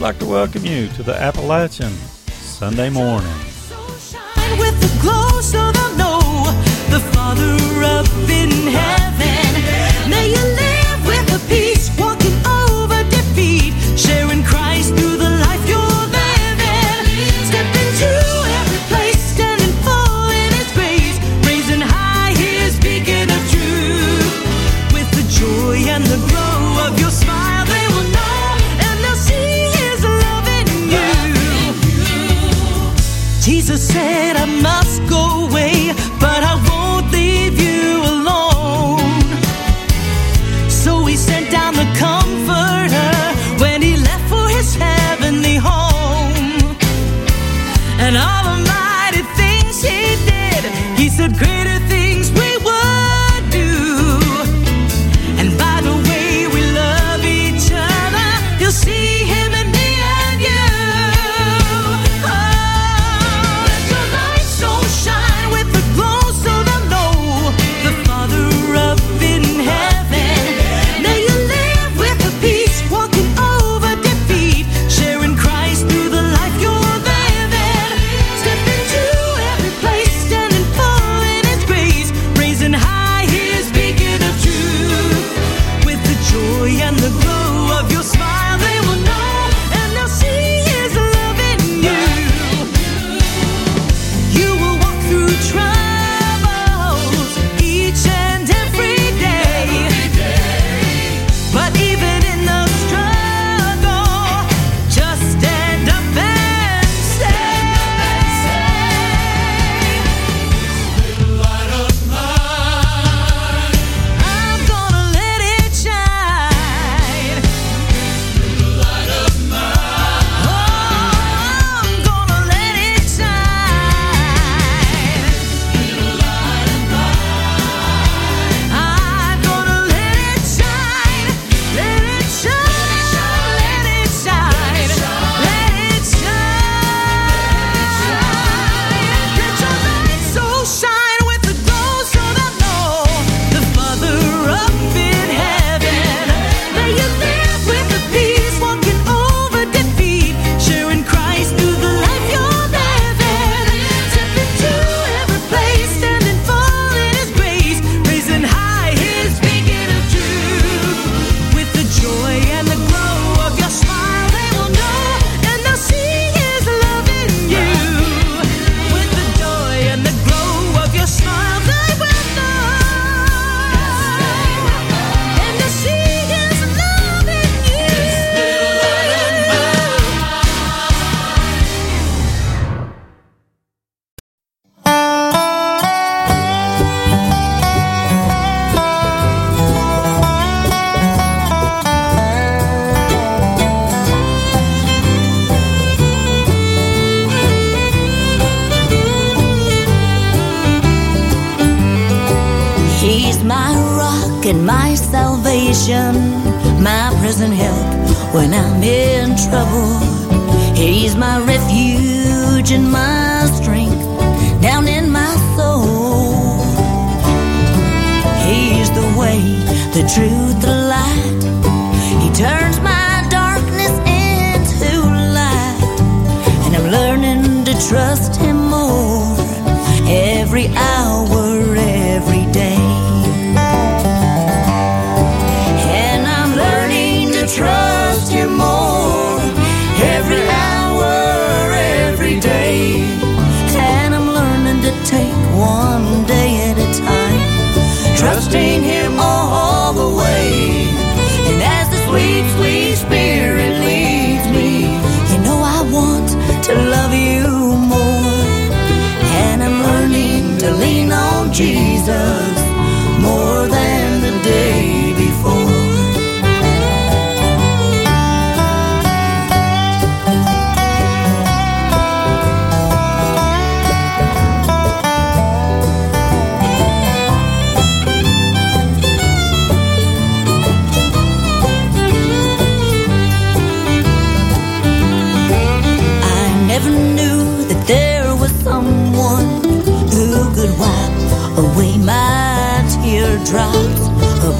I'd like to welcome you to the Appalachian Sunday morning. Shine with the glow so they'll know the Father up in heaven. May you live with the peace, walking over defeat, sharing Christ through the life you're living. Step into every place, standing full in His grace, raising high His beacon of truth. With the joy and the glow of your smile, Jesus said, I must go away, but I won't leave you alone. So He sent down the Comforter when He left for His heavenly home. And all the mighty things He did, He said greater things we would do. And by the way we love each other, you'll see Him in me and you.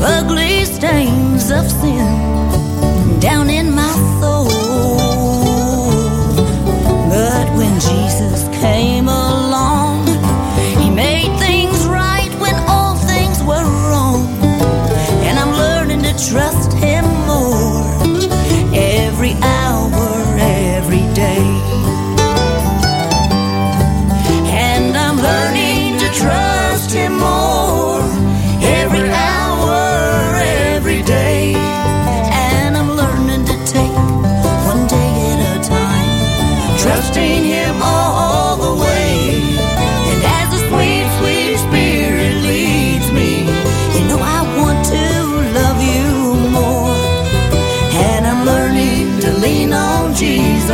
Ugly stains of sin down in my soul. sing him all the way. And as the sweet, sweet Spirit leads me, you know I want to love you more. And I'm learning to lean on Jesus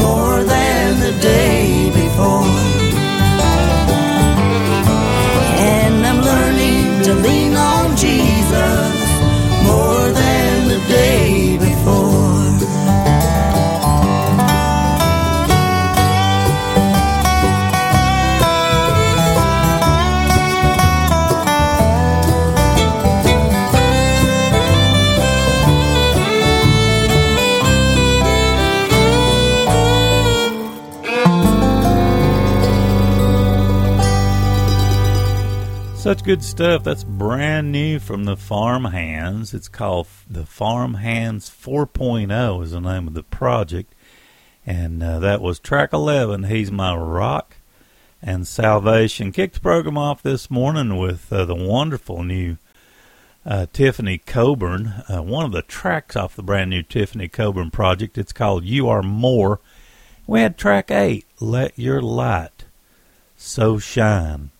more than the day before. And I'm learning to lean on Jesus more than the day before. Such good stuff. That's brand new from the Farm Hands. It's called the Farm Hands 4.0 is the name of the project. And that was track 11, He's My Rock and Salvation. Kicked the program off this morning with the wonderful new Tiffany Coburn. One of the tracks off the brand new Tiffany Coburn project. It's called You Are More. We had track 8, Let Your Light So Shine.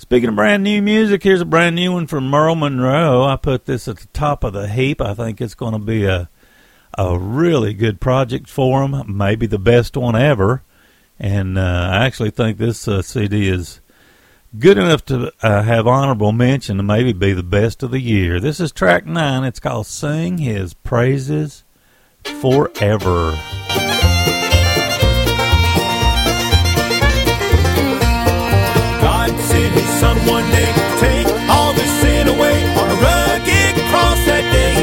Speaking of brand new music, here's a brand new one from Merle Monroe. I put this at the top of the heap. I think it's going to be a really good project for him, maybe the best one ever. And I actually think this CD is good enough to have honorable mention to maybe be the best of the year. This is track 9. It's called Sing His Praises Forever. Son one day take all the sin away on a rugged cross that day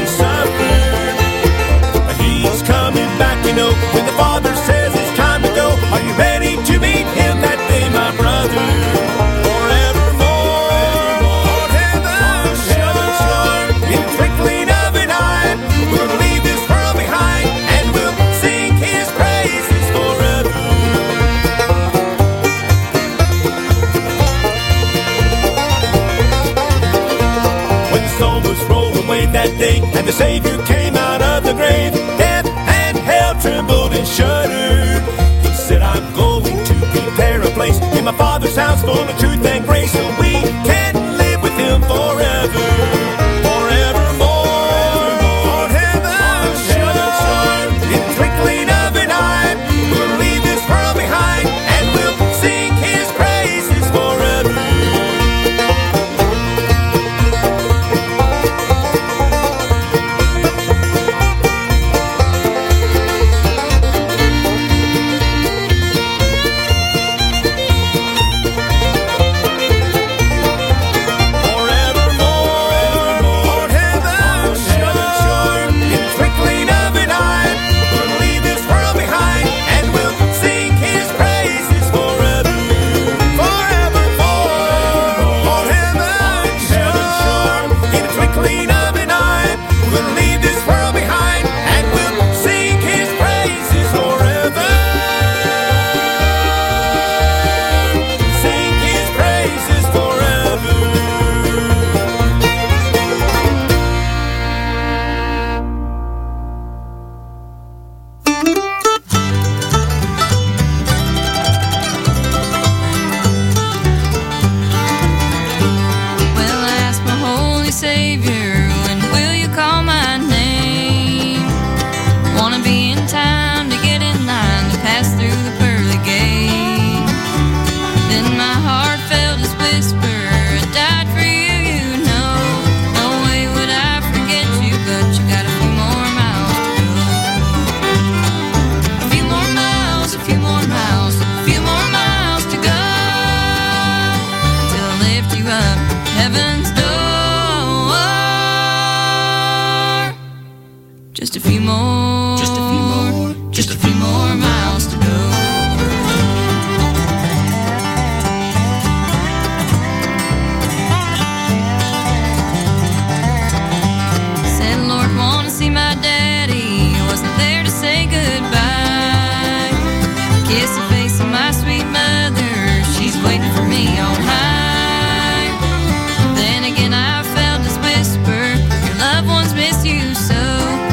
he suffered. He's coming back, you know, when the Father says it's time to go. Are you ready to meet him that day, my brother? Forevermore, forever shall in the twinkling of an eye, we'll leave this world behind and we'll sing his praises forever. That day, and the Savior came out of the grave, death and hell trembled and shuddered. He said, I'm going to prepare a place in my Father's house full of truth and grace, so we can live with him forever.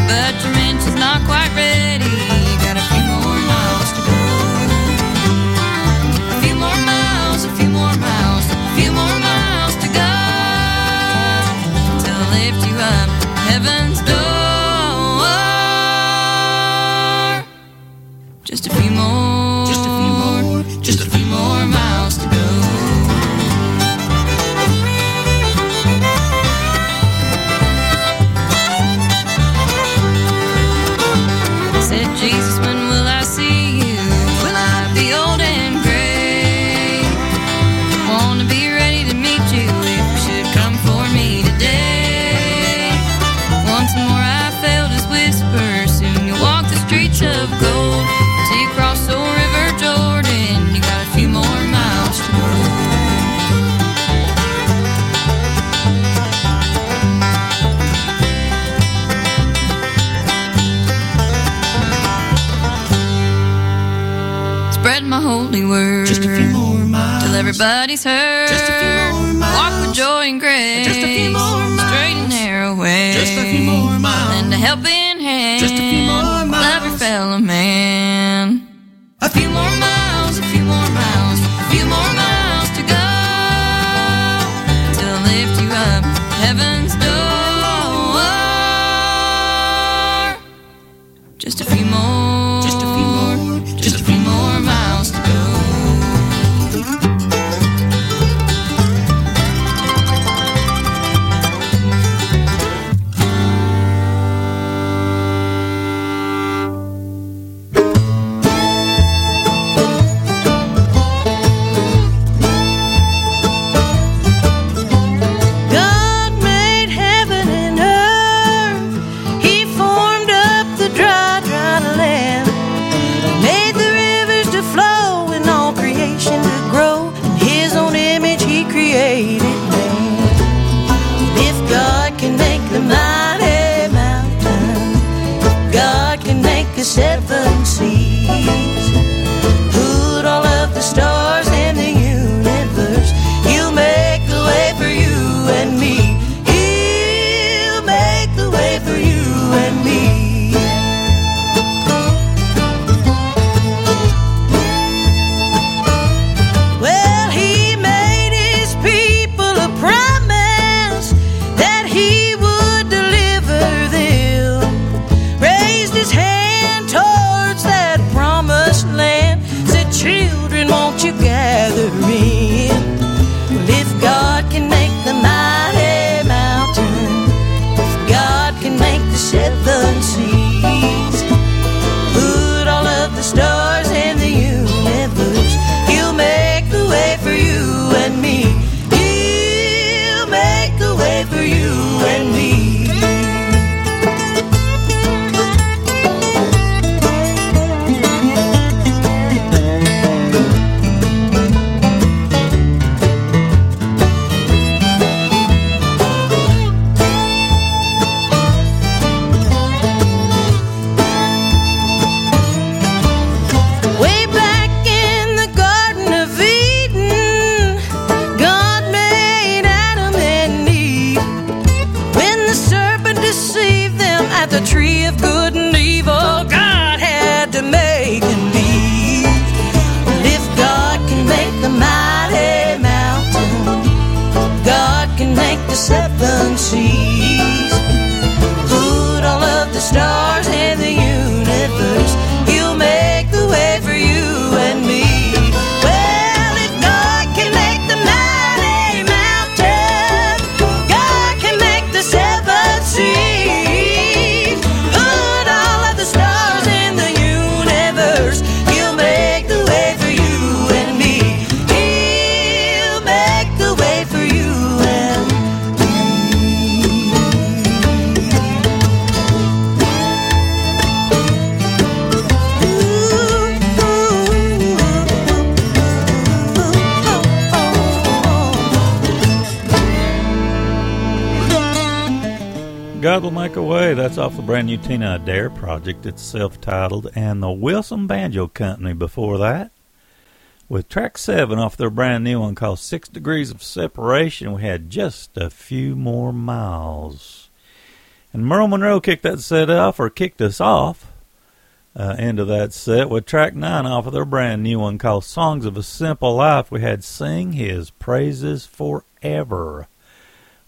But your mentions more, just a few more, just a few more miles to go. Said Jesus, when will I see you? Will I be old and gray? Wanna be ready to meet you if you should come for me today. Once more I failed his whisper, soon you'll walk the streets of gold. Till you cross the river Jordan, you got a few more miles to go. Spread my holy word, just a few more miles, till everybody's heard. Just a few more miles, walk with joy and grace, just a few more miles, straight and narrow way, just a few more miles, and a helping hand, just a few more miles, love your fellow man. A few more miles, a few more miles, a few more miles to go, till I lift you up to heaven's door. Just a few more, just a few more, just a few more miles to go. Seven seas, put all of the stars in the universe. He'll make a way for you and me. He'll make a way for you and me. Well, he made his people a promise that he would deliver them. Raised his hand towards that promised land, said, children, won't you gather in? Well, if God can make the mighty mountain, if God can make the seven seas, put all of the stars in the universe, he'll make a way for you and me. He'll make a way for you and me. Seven seas, put all of the stars in the universe, he'll make the way for you and me. Well, if God can make the mighty mountain, God can make the seven seas, put all of the stars in the universe, he'll make the way for you and me. He'll make the way for you and me. God will make a way. That's off the brand new Tina Adair project. It's self-titled, and the Wilson Banjo Company before that, with track 7 off their brand new one called 6 Degrees of Separation. We had Just a Few More Miles, and Merle Monroe kicked us off into that set with track 9 off of their brand new one called Songs of a Simple Life. We had Sing His Praises Forever.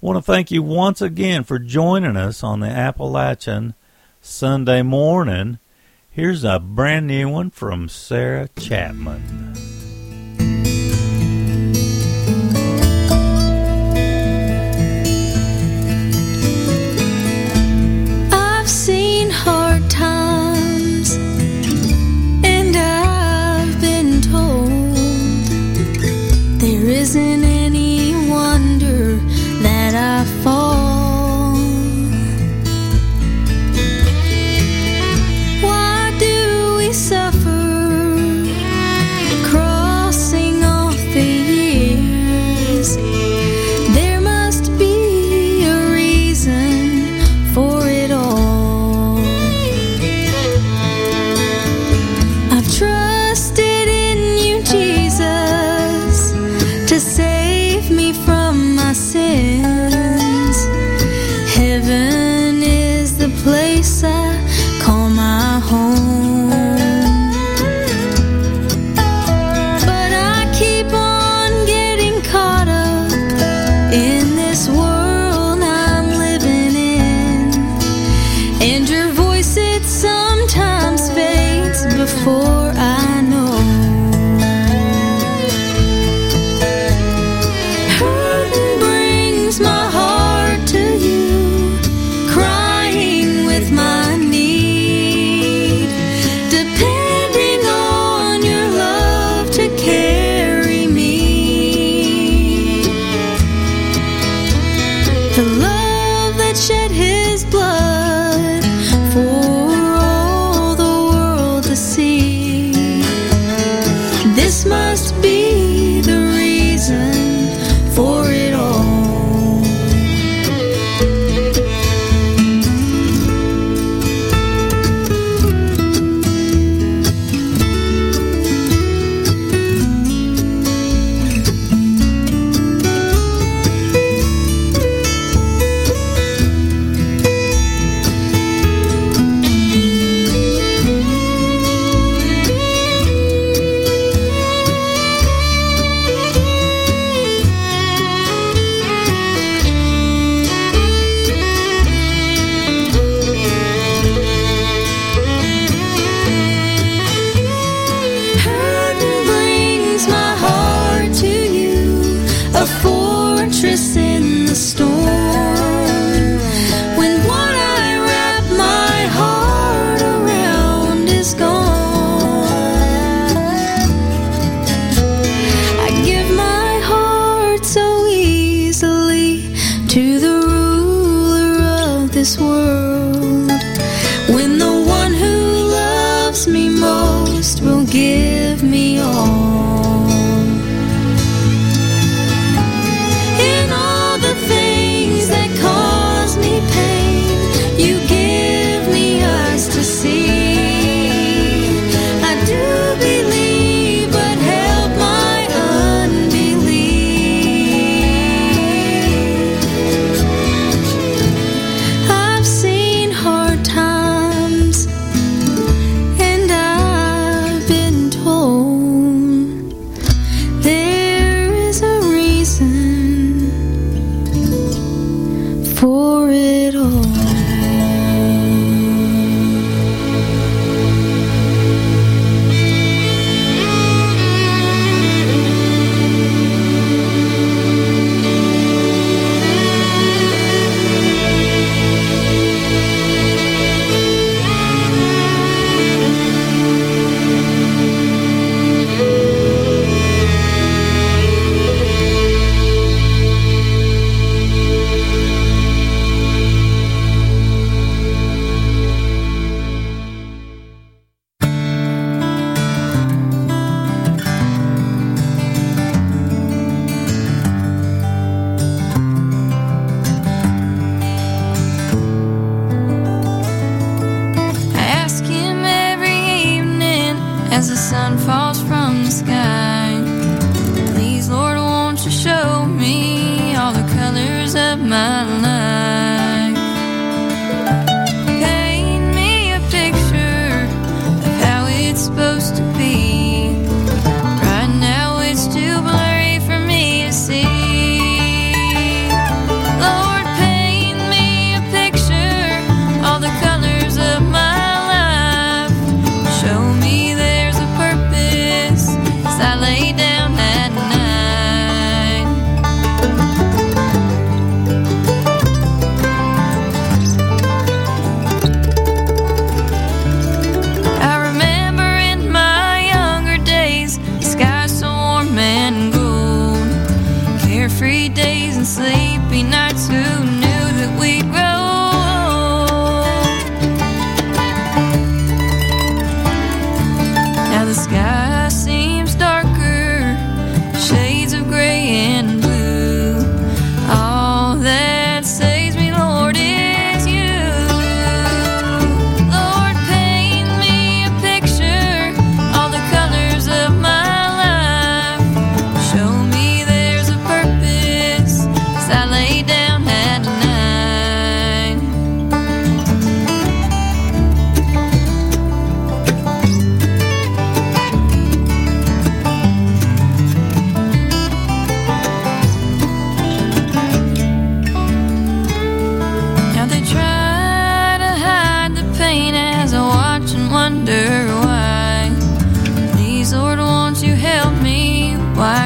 I want to thank you once again for joining us on the Appalachian Sunday morning Here's a brand new one from Sarah Chapman. I've seen hard times, and I've been told there isn't any wonder that I fall.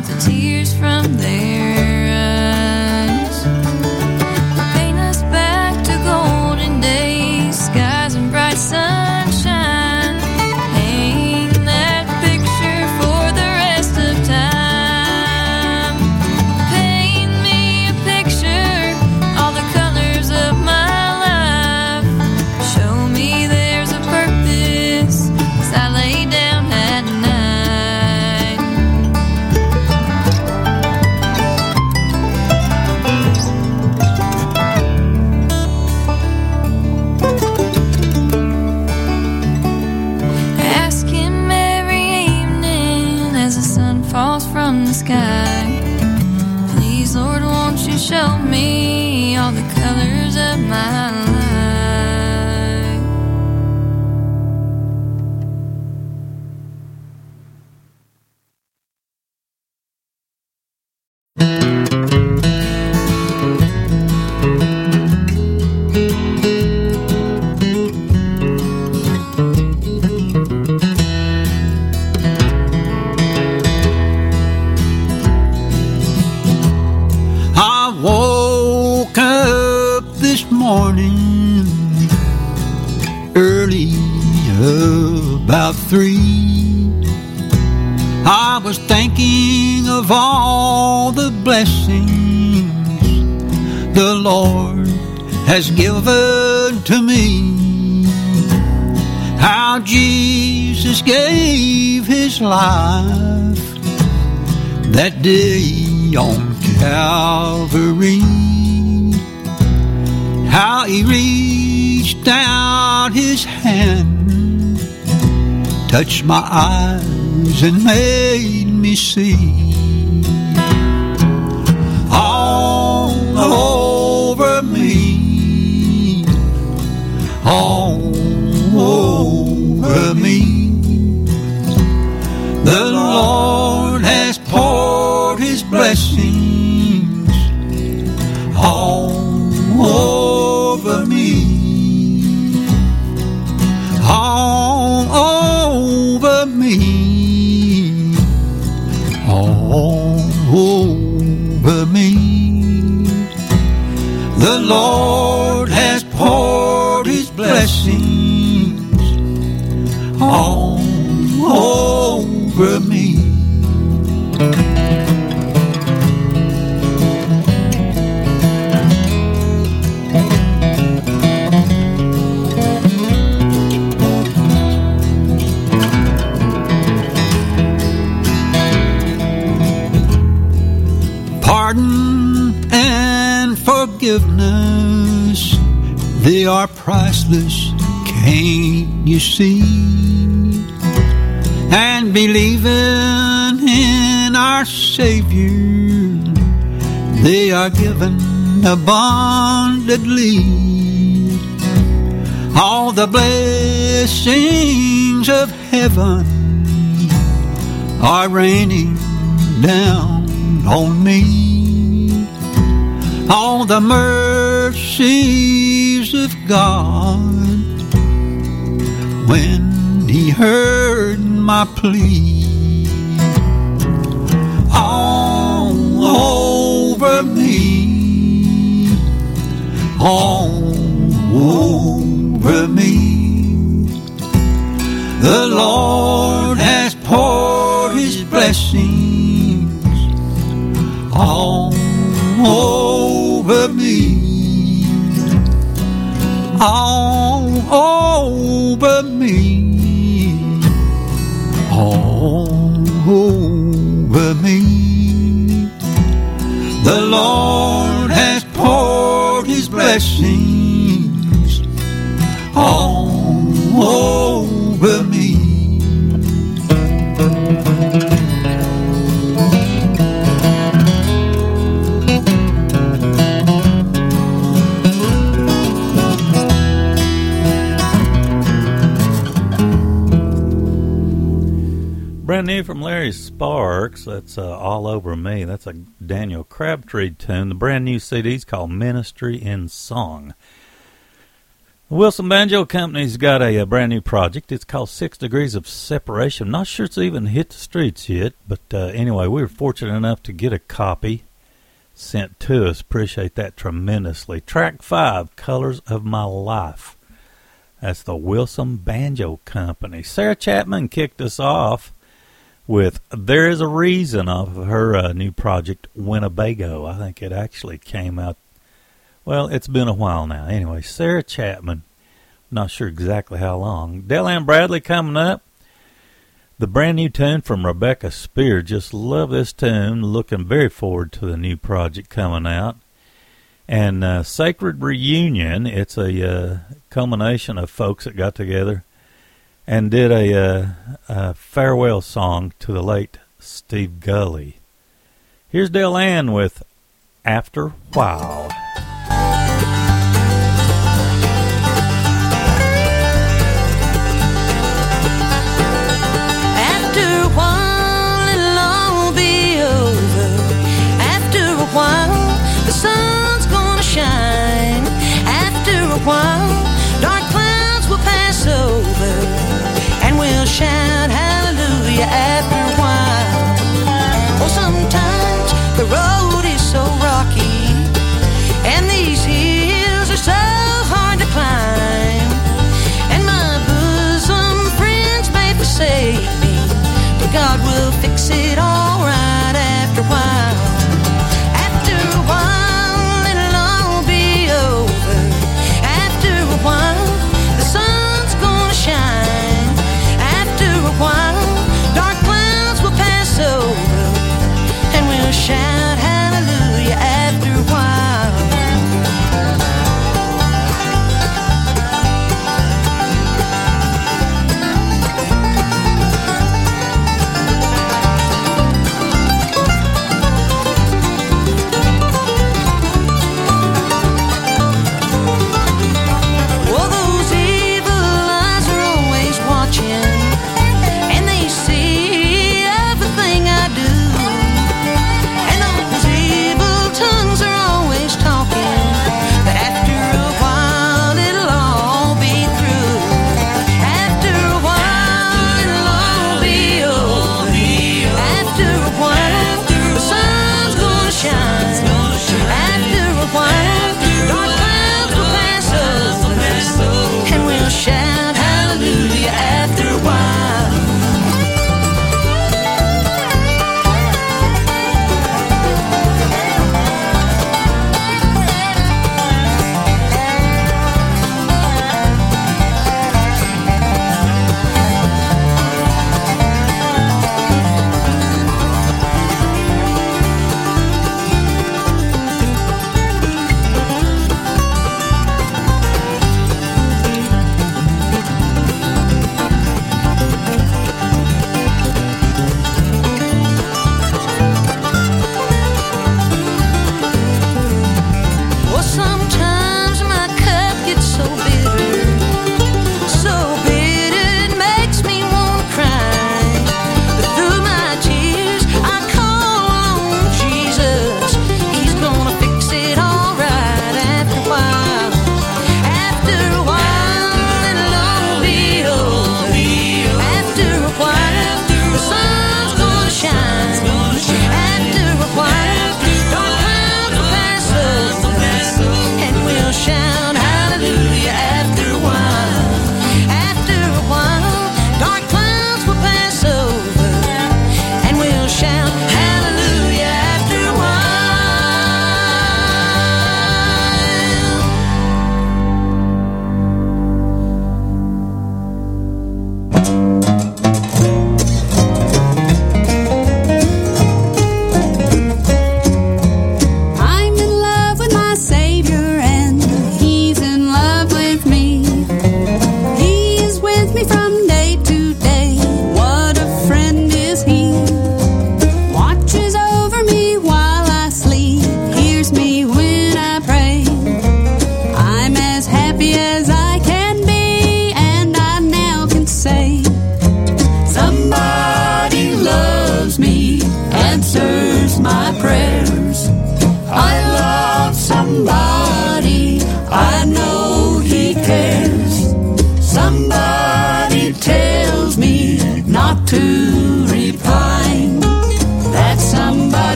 wipe the tears from their eyes. Paint us back to golden days, skies and bright sunshine. Hang that picture for the rest of time. Paint me a picture, all the colors of my life. Show me there's a purpose as I lay down. Please, Lord, won't you show me all the colors of my life? Morning, early, about 3, I was thinking of all the blessings the Lord has given to me. How Jesus gave his life that day on Calvary. How he reached out his hand, touched my eyes and made me see. All over me, all over me, the Lord has poured his blessings all over me, all over me, all over me. The Lord has poured his blessings all over me. Forgiveness, they are priceless, can't you see? And believing in our Savior, they are given abundantly. All the blessings of heaven are raining down on me. All the mercies of God, when he heard my plea. All over me, all over me, the Lord has poured his blessings all over me, all over me, all over me. The Lord has poured his blessings all over me. Brand new from Larry Sparks, that's All Over Me. That's a Daniel Crabtree tune. The brand new CD's called Ministry in Song. The Wilson Banjo Company's got a brand new project. It's called 6 Degrees of Separation. Not sure it's even hit the streets yet, but anyway, we were fortunate enough to get a copy sent to us. Appreciate that tremendously. Track 5, Colors of My Life. That's the Wilson Banjo Company. Sarah Chapman kicked us off with There Is a Reason off of her new project, Winnebago. I think it actually came out. Well, it's been a while now. Anyway, Sarah Chapman, not sure exactly how long. Dale Ann Bradley coming up. The brand new tune from Rebecca Spear. Just love this tune. Looking very forward to the new project coming out. And Sacred Reunion. It's a culmination of folks that got together and did a farewell song to the late Steve Gully. Here's Dale Ann with After a While. Dark clouds will pass over, and we'll shout hallelujah after a while. Oh, sometimes the road is so rocky, and these hills are so hard to climb, and my bosom friends may forsake me, but God will fix it all right after a while.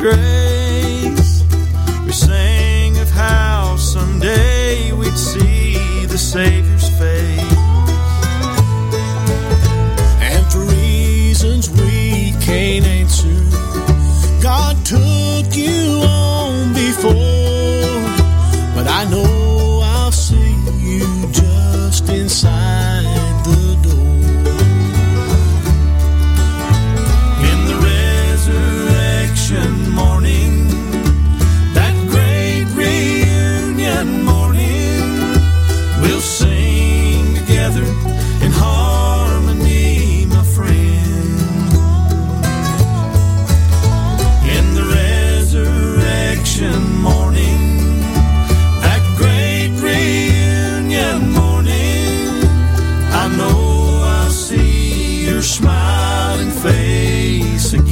grace. We sang of how someday we'd see the Savior's face. And for reasons we can't answer, God took you on before. But I know I'll see you just inside the door. In the resurrection morning, that great reunion morning, we'll sing together in harmony, my friend. In the resurrection morning, smiling face again.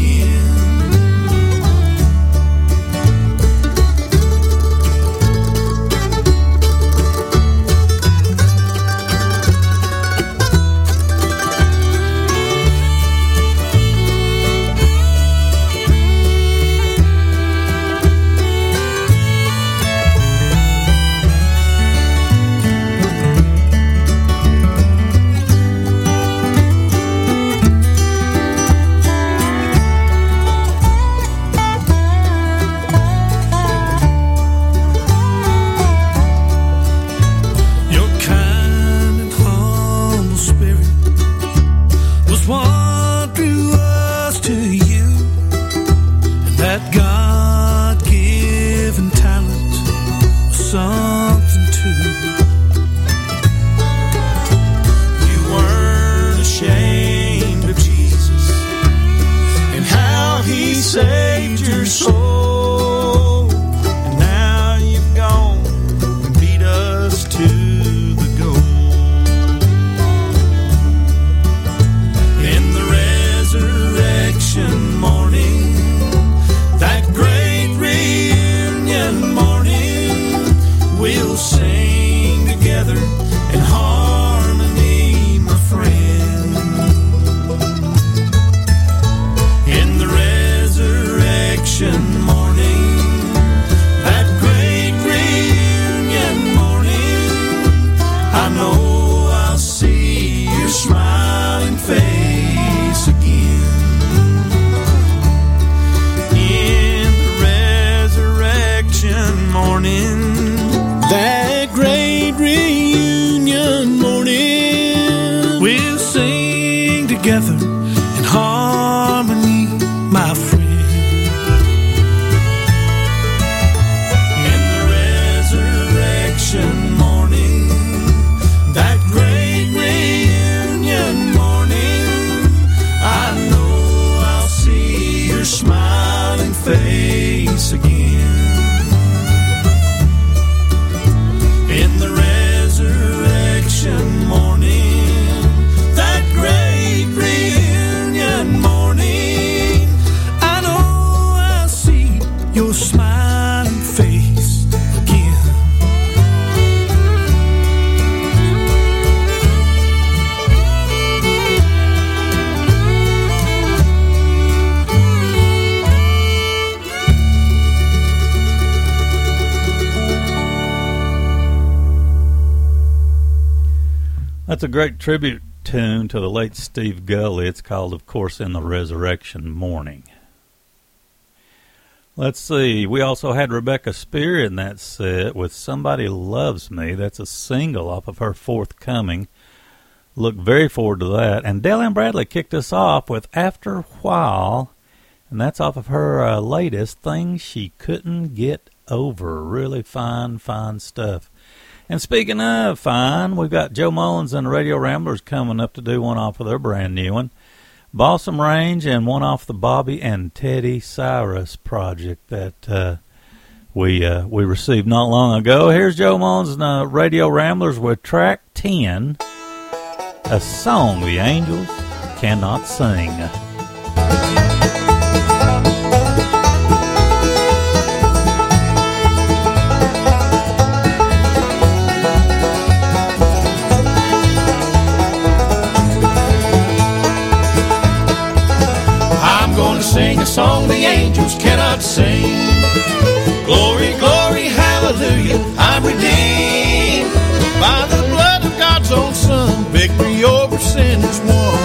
That's a great tribute tune to the late Steve Gully. It's called, of course, In the Resurrection Morning. Let's see. We also had Rebecca Spear in that set with Somebody Loves Me. That's a single off of her forthcoming. Look very forward to that. And Dale Ann Bradley kicked us off with After a While, and that's off of her latest, Things She Couldn't Get Over. Really fine, fine stuff. And speaking of fine, we've got Joe Mullins and the Radio Ramblers coming up to do one off of their brand new one, Balsam Range, and one off the Bobby and Teddy Cyrus project that we received not long ago. Here's Joe Mullins and the Radio Ramblers with track 10, A Song the Angels Cannot Sing. come sing a song the angels cannot sing. Glory, glory, hallelujah, I'm redeemed by the blood of God's own Son. Victory over sin is won.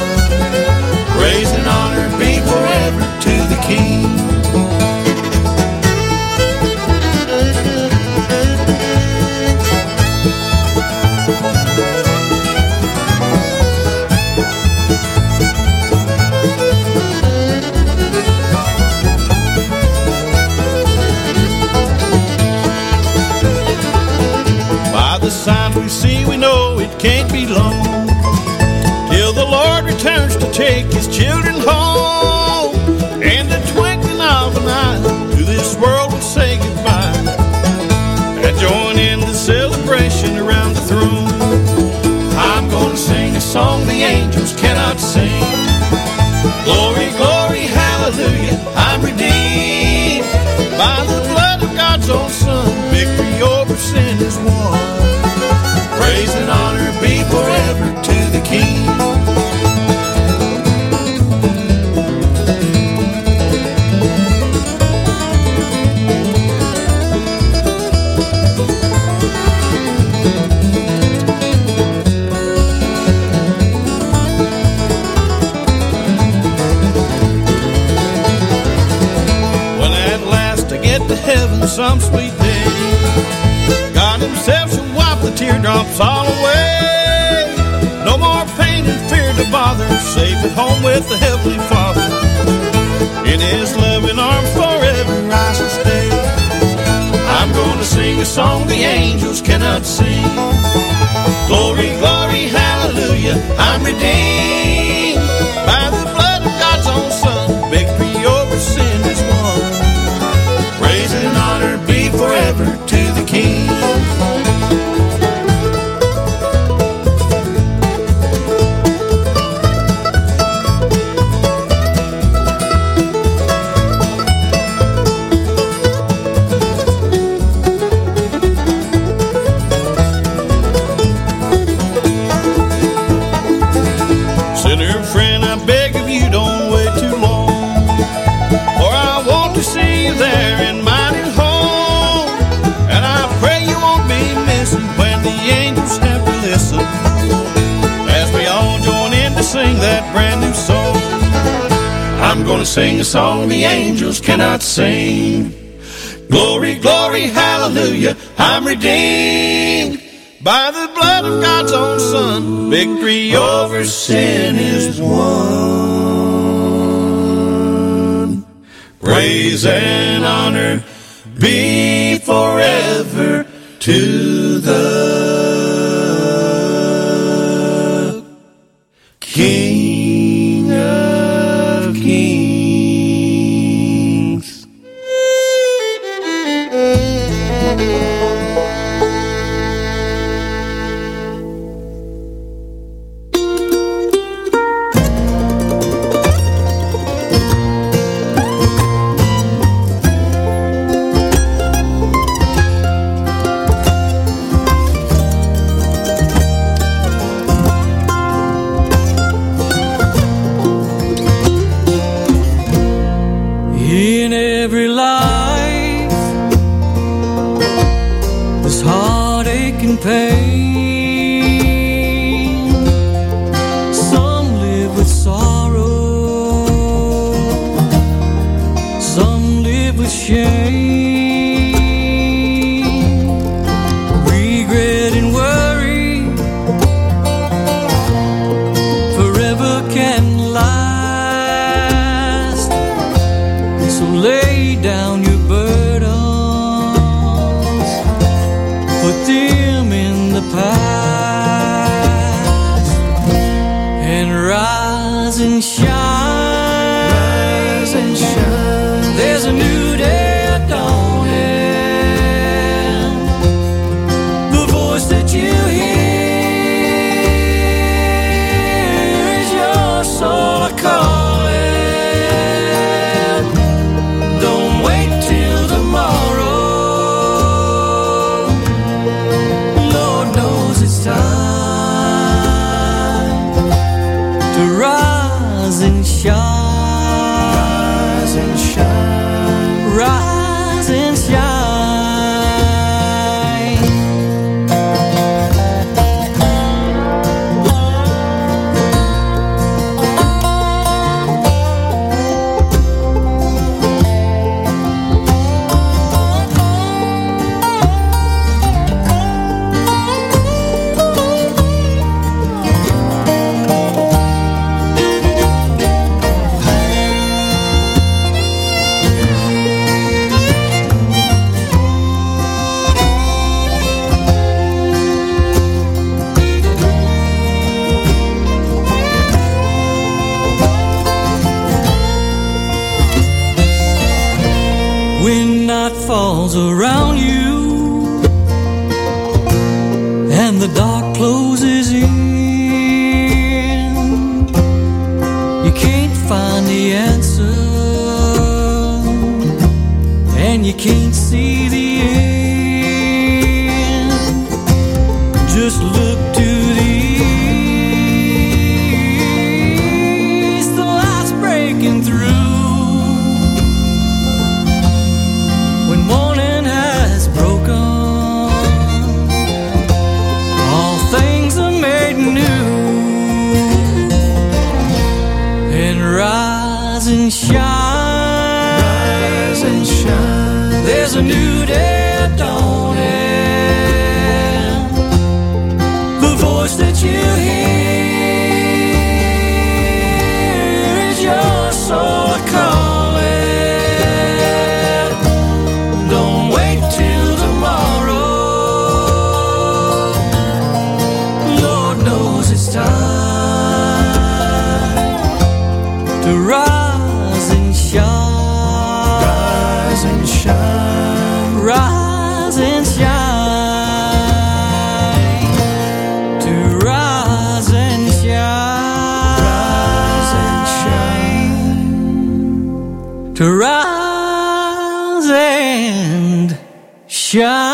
Praise and honor be forever to the King. Signs we see, we know it can't be long till the Lord returns to take his children home. In the twinkling of an eye, to this world we'll say goodbye and join in the celebration around the throne. I'm gonna sing a song the angels cannot sing. Glory, glory, hallelujah, I'm redeemed by the blood of God's own Son. Victory over sin is won. Praise and honor be forever to the King. When at last I get to heaven some sweet day, God himself shall the teardrops all away. No more pain and fear to bother, safe at home with the Heavenly Father. In his loving arms forever I shall stay. I'm gonna sing a song the angels cannot sing. Glory, glory, hallelujah, I'm redeemed by the blood of God's own Son. Victory over sin is won. Praise and honor be forever to the King. I'm gonna sing a song the angels cannot sing. Glory, glory, hallelujah, I'm redeemed by the blood of God's own Son. Victory over sin is won. Praise and honor be forever to the King. Don't wait till night falls around you and the dark closes in, you can't find the answer and you can't see the end. Just look to the east, the light's breaking through. Rise and shine, there's a new day dawning. The voice that you hear is your soul calling. Don't wait till tomorrow, Lord knows it's time to rise. Rise and shine, to rise and shine, rise and shine, to rise and shine.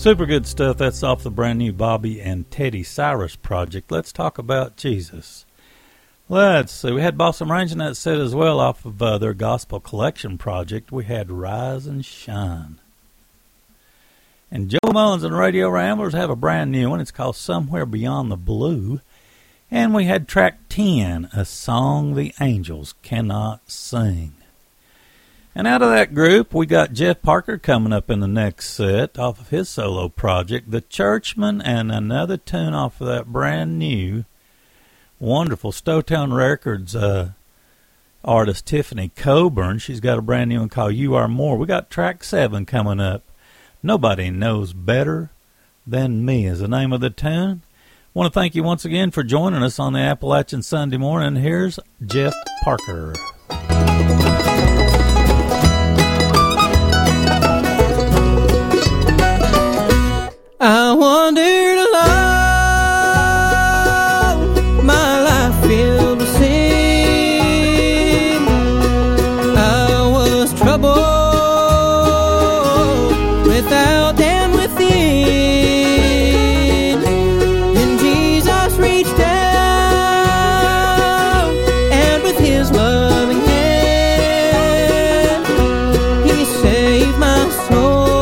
Super good stuff. That's off the brand new Bobby and Teddy Cyrus project. Let's talk about Jesus. Let's see. We had Balsam Range in that set as well off of their gospel collection project. We had Rise and Shine. And Joe Mullins and Radio Ramblers have a brand new one. It's called Somewhere Beyond the Blue. And we had track 10, A Song the Angels Cannot Sing. And out of that group, we got Jeff Parker coming up in the next set off of his solo project, The Churchman, and another tune off of that brand new, wonderful Stowtown Records artist Tiffany Coburn. She's got a brand new one called You Are More. We got track 7 coming up. Nobody Knows Better Than Me is the name of the tune. I want to thank you once again for joining us on the Appalachian Sunday Morning. Here's Jeff Parker. I wandered along, my life filled with sin. I was troubled without and within. Then Jesus reached out, and with his loving hand, he saved my soul.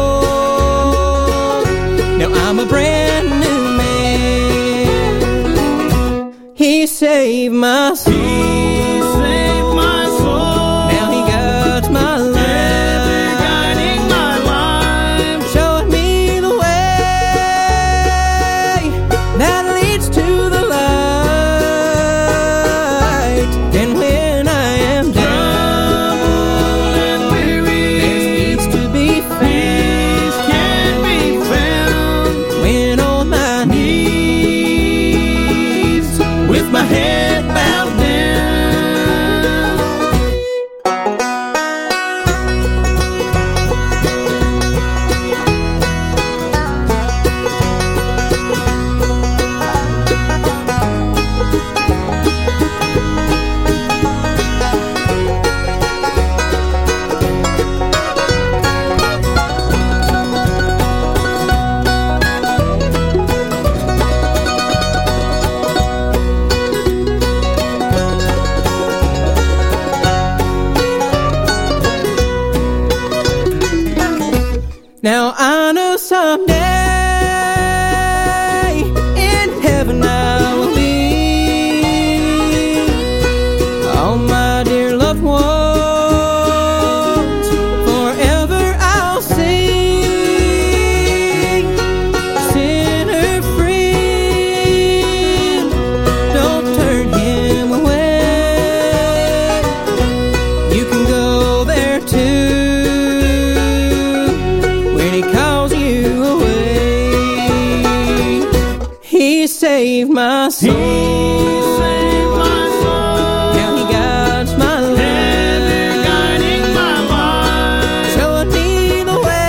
I'm a brand new man. He saved my soul. He saved my soul. Now he guides my life. Ever guiding my life. Showing me the way that leads to the light. And when I am down and weary, there's peace to be found. My head bowed down. Now I know someday in heaven I will be. All my dear loved ones forever I'll see. Sinner friend, don't turn him away. You can go there too. Save my soul. He saved my soul. Now he guides my life. Ever guiding my life. Showing me the way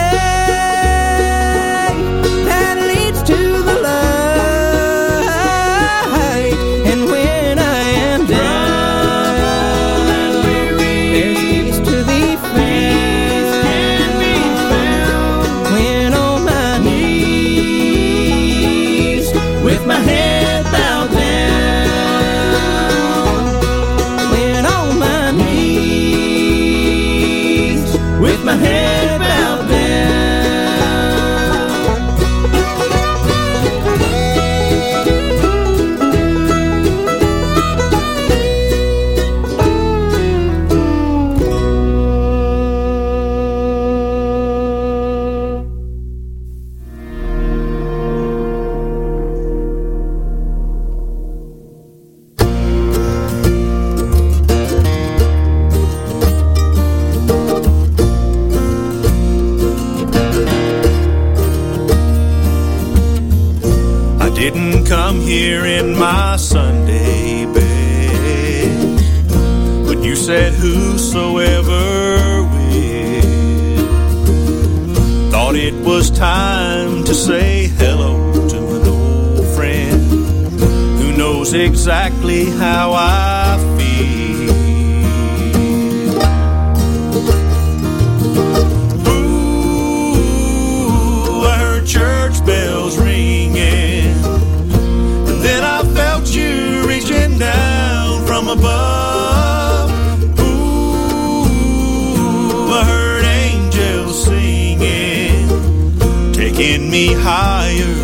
that leads to the light. And when I am down and weary, there's peace to be found. Can be found when on my knees with my head. My head bowed here in my Sunday bed, but you said whosoever will. Thought it was time to say hello to an old friend who knows exactly how I feel. Ooh, I heard church bells ringing. Down from above. Ooh, I heard angels singing, taking me higher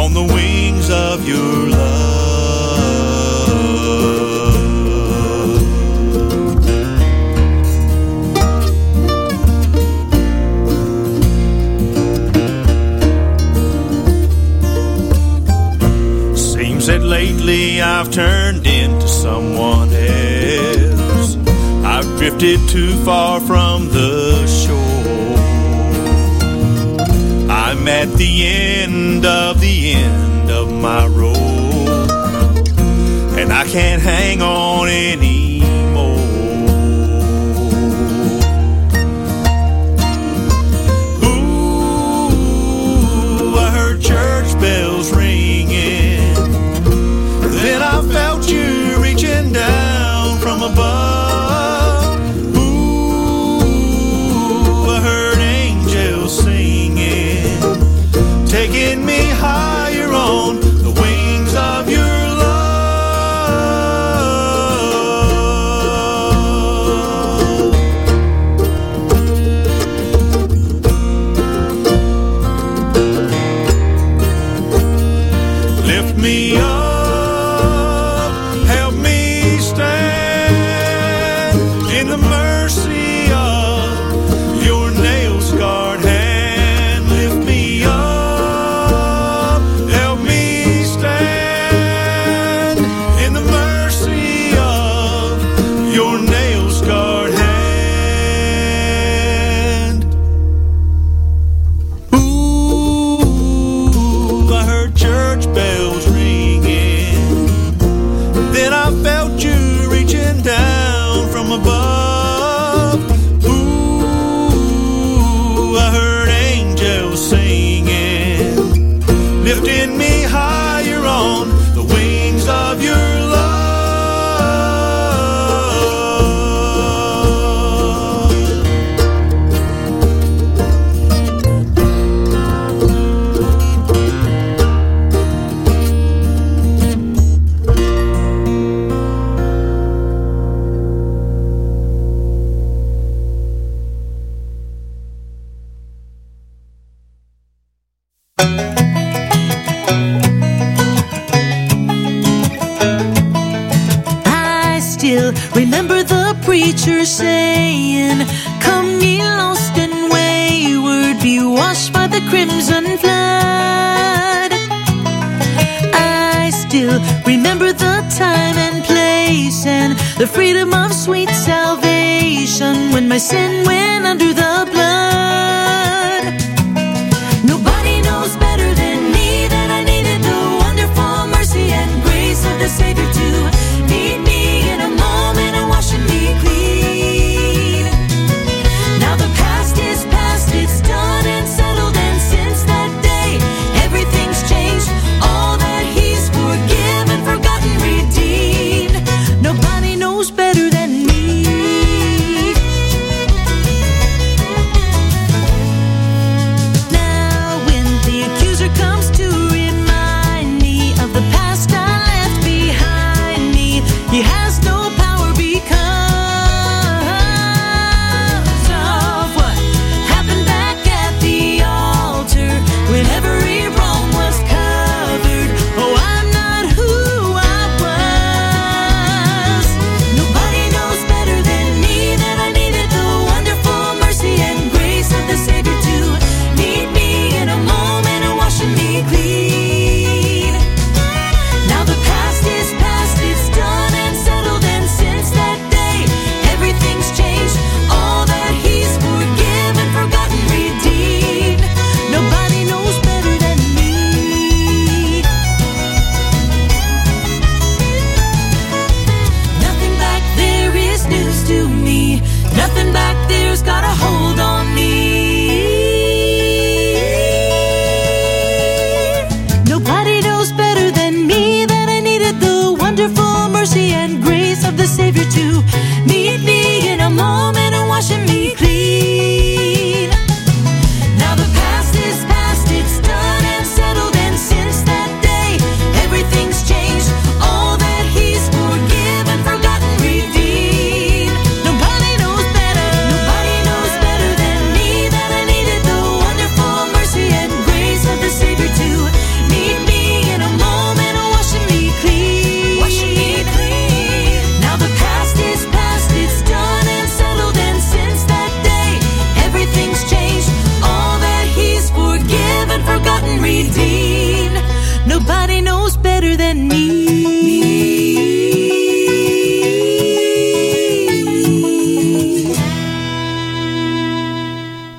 on the wings of your love. I've turned into someone else. I've drifted too far from the shore. I'm at the end of my road, and I can't hang on anymore. Church bells ringing, then I felt you reaching down from above. Ooh, I heard angels singing, taking me higher on the wings of your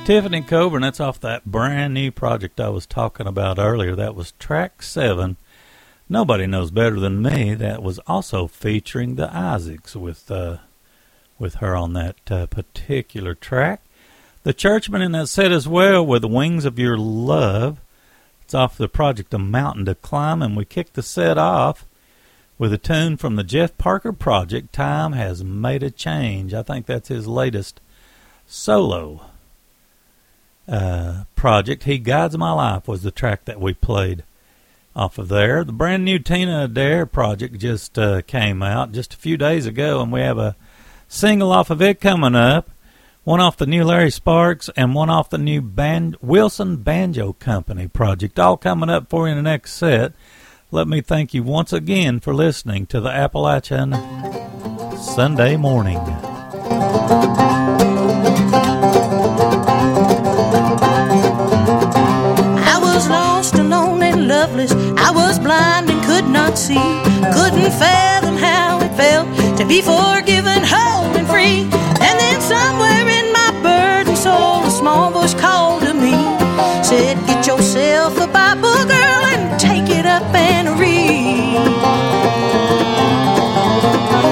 Tiffany Coburn, that's off that brand new project I was talking about earlier. That was track 7, Nobody Knows Better Than Me. That was also featuring the Isaacs with her on that particular track. The Churchmen in that set as well with Wings of Your Love. It's off the project A Mountain to Climb, and we kicked the set off with a tune from the Jeff Parker project, Time Has Made a Change. I think that's his latest solo project. He Guides My Life was the track that we played off of there. The brand new Tina Adair project just came out just a few days ago, and we have a single off of it coming up, one off the new Larry Sparks and one off the new Wilson Banjo Company project, all coming up for you in the next set. Let me thank you once again for listening to the Appalachian Sunday Morning. I was lost and lonely and loveless. I was blind and could not see. Couldn't fathom how it felt to be forgiven, whole and free. And then somewhere in my burdened soul, a small voice called to me. Said, get yourself a Bible, girl, and take it up and read.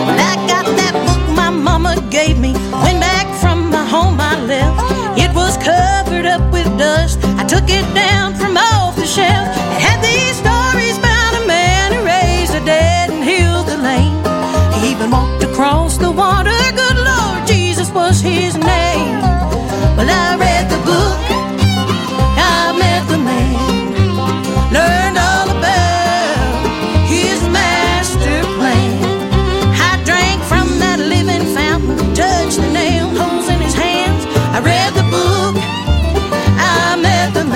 And I got that book my mama gave me. Went back from my home I left. It was covered up with dust. I took it down from off the shelf. It had these stories about a man who raised the dead and healed the lame. He even walked across the water. Good Lord, Jesus was his name. Well, I read the book. Learned all about his master plan. I drank from that living fountain, touched the nail holes in his hands. I read the book, I met the man.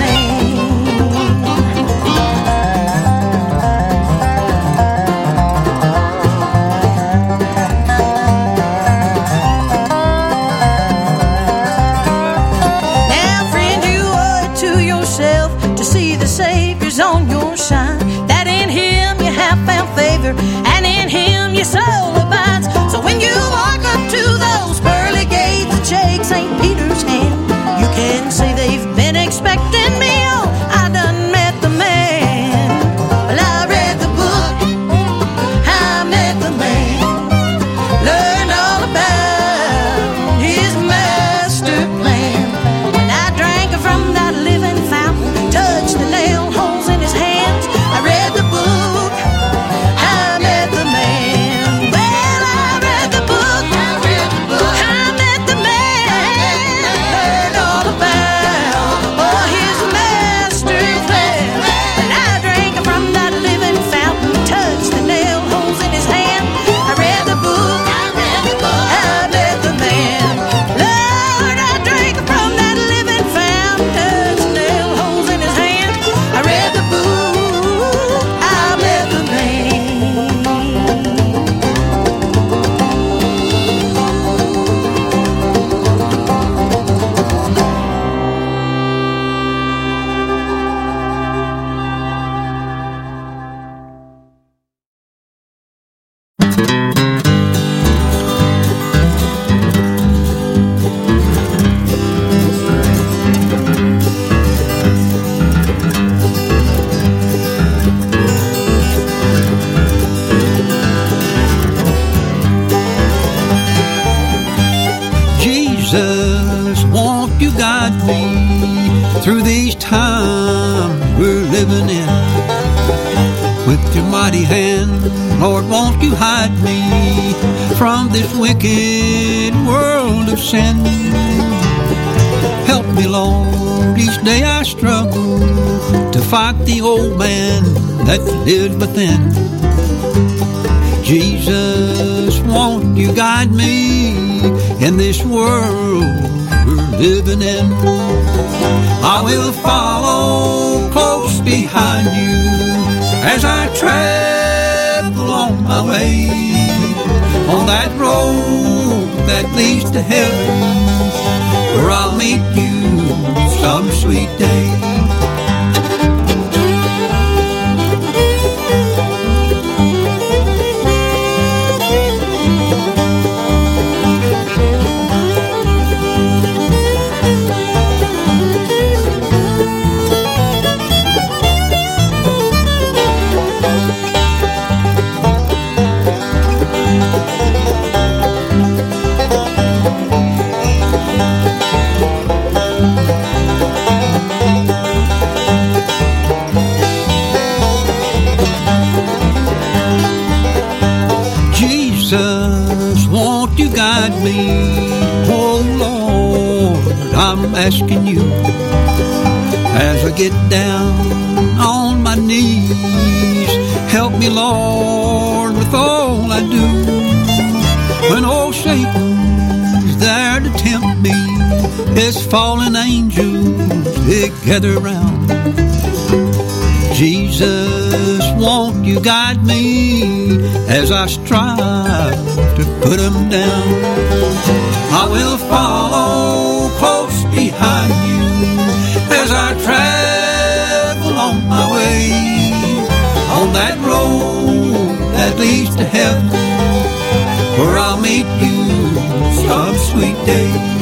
Now, friend, you owe it to yourself to see the Savior on your shine, that in him you have found favor, and in him your soul abides. So when you walk up to those pearly gates that shake St. Peter's hand, you can say they've been expecting me. Oh, I done met the man. Well, I read the book, I met the man, learned all about his master plan. And I drank from that living fountain, touched the nail home his hands. I read the book, I met the man. Well, I read the book, I met the man. Learned all about his master plan. And I drank from that living fountain, touched the nail holes in his hand. I read the book, I met the man. Lord, I drank from that living fountain, touched the nail holes in his hand. I read the wicked world of sin. Help me, Lord, each day I struggle to fight the old man that lives within. Jesus, won't you guide me in this world we're living in? I will follow close behind you as I travel on my way. On that road that leads to heaven, where I'll meet you some sweet day. asking you as I get down on my knees. Help me, Lord, with all I do. When old Satan's there to tempt me, his fallen angels, they gather round. Jesus, won't you guide me as I strive to put him down? I will follow close behind you as I travel on my way, on that road that leads to heaven, where I'll meet you some sweet day.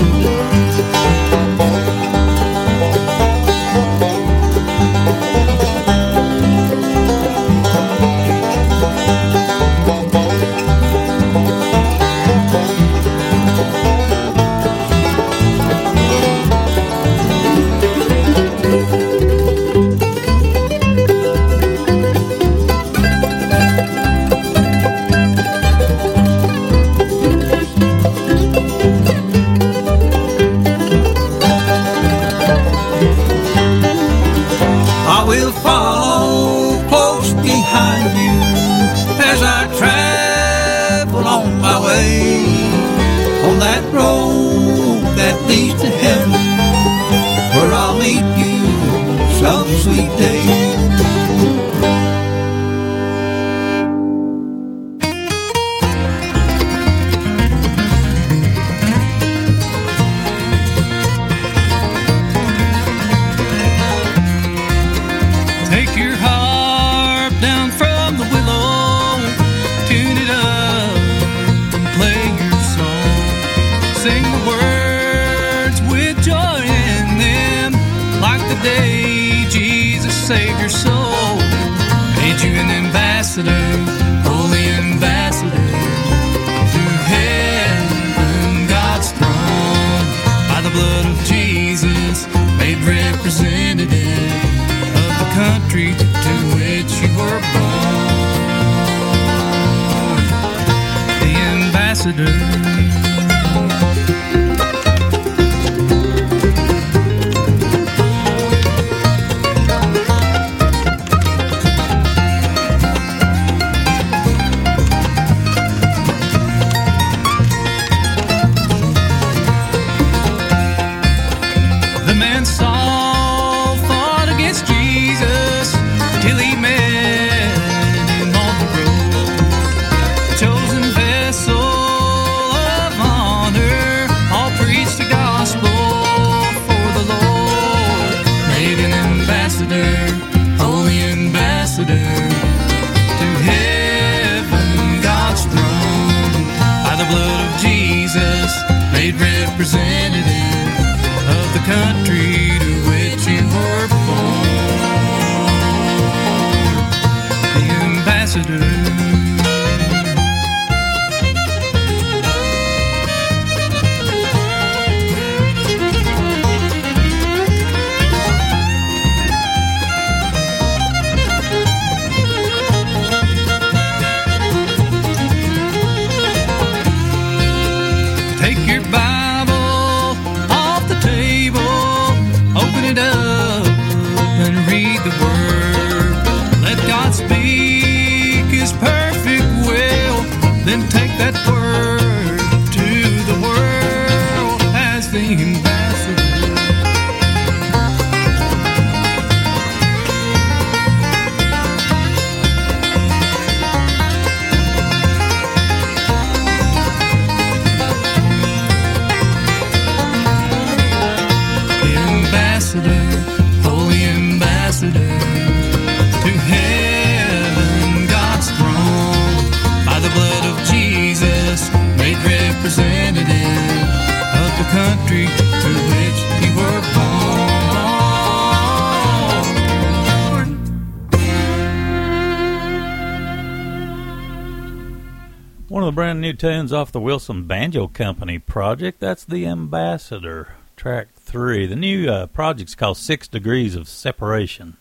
Tunes off the Wilson Banjo Company project. That's The Ambassador, track 3. The new project's called 6 Degrees of Separation.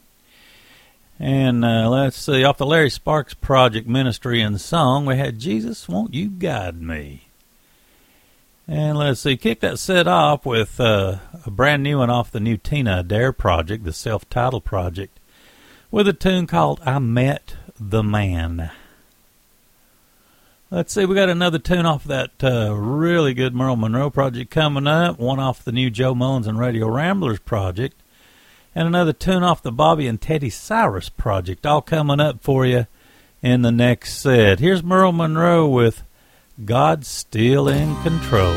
And let's see, off the Larry Sparks project, Ministry and Song, we had Jesus, Won't You Guide Me? And let's see, kick that set off with a brand new one off the new Tina Adair project, the self-titled project, with a tune called I Met the Man. Let's see, we got another tune off that really good Merle Monroe project coming up, one off the new Joe Mullins and Radio Ramblers project, and another tune off the Bobby and Teddy Cyrus project, all coming up for you in the next set. Here's Merle Monroe with God's Still in Control.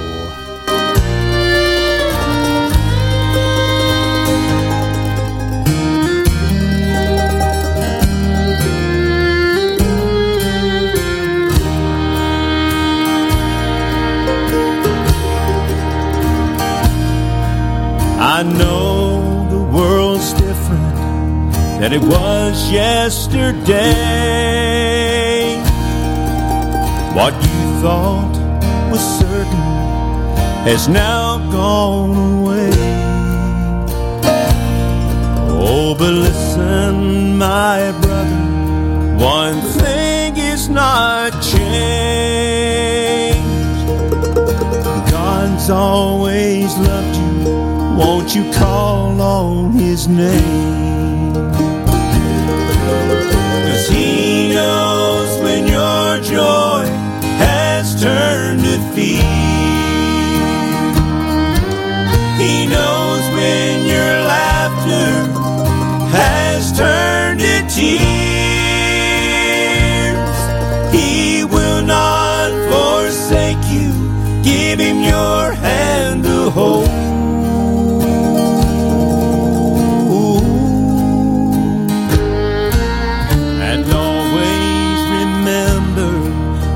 I know the world's different than it was yesterday. What you thought was certain has now gone away. Oh, but listen, my brother, one thing is not changed. God's always loved you. Won't you call on his name? 'Cause he knows when your joy has turned to fear. He knows when your laughter has turned to tears. He will not forsake you. Give him your hand to hold.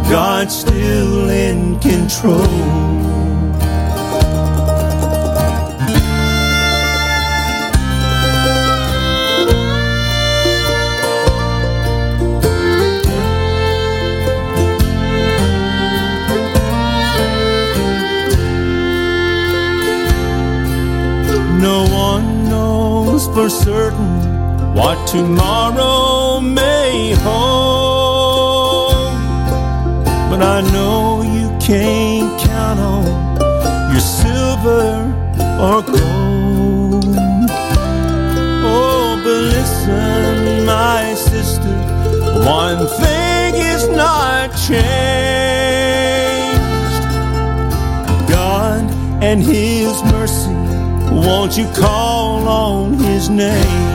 God's still in control. No one knows for certain what tomorrow may hold. But I know you can't count on your silver or gold. Oh, but listen, my sister, one thing is not changed. God and his mercy, won't you call on his name?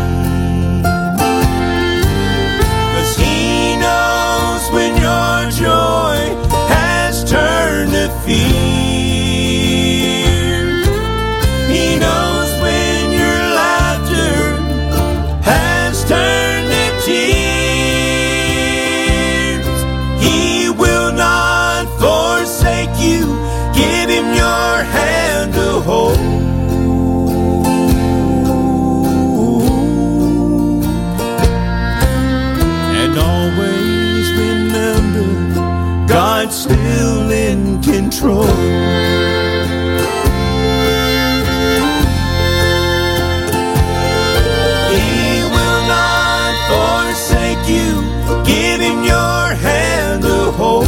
When your joy has turned to fear, he knows when your laughter has turned to tears. He will not forsake you. Give him your hand to hold. God's still in control. He will not forsake you. Give him your hand to hold.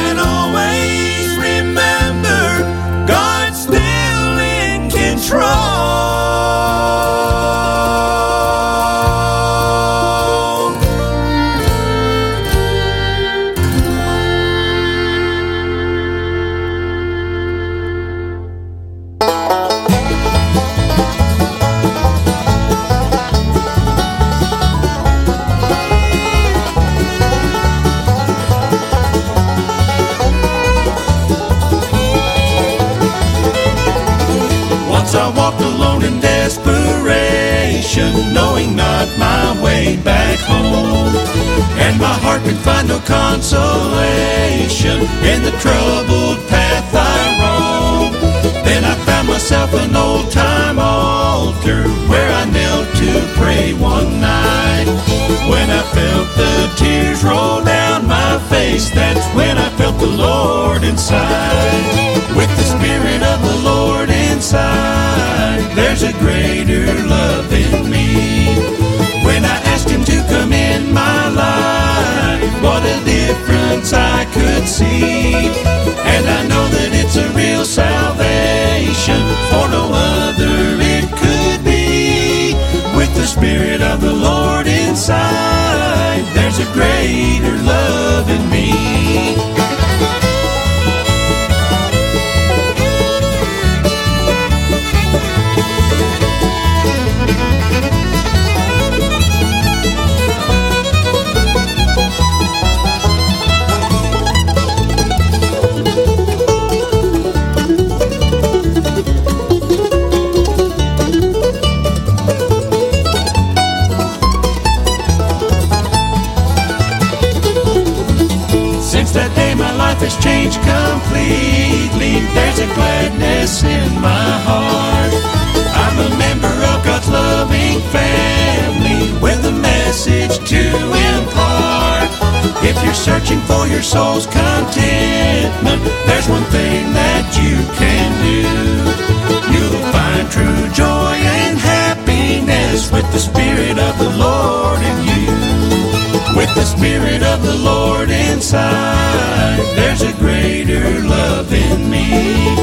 And always remember, God's still in control. Knowing not my way back home, and my heart could find no consolation in the troubled path I roam. Then I found myself an old-time altar where I knelt to pray one night. When I felt the tears roll down my face, that's when I felt the Lord inside. With the Spirit of the Lord inside, there's a greater love in me. When I asked him to come in my life, the greater love in me. Has changed completely. There's a gladness in my heart. I'm a member of God's loving family with a message to impart. If you're searching for your soul's contentment, there's one thing that you can do. You'll find true joy and happiness with the Spirit of the Lord in you. With the Spirit of the Lord inside, there's a greater love in me.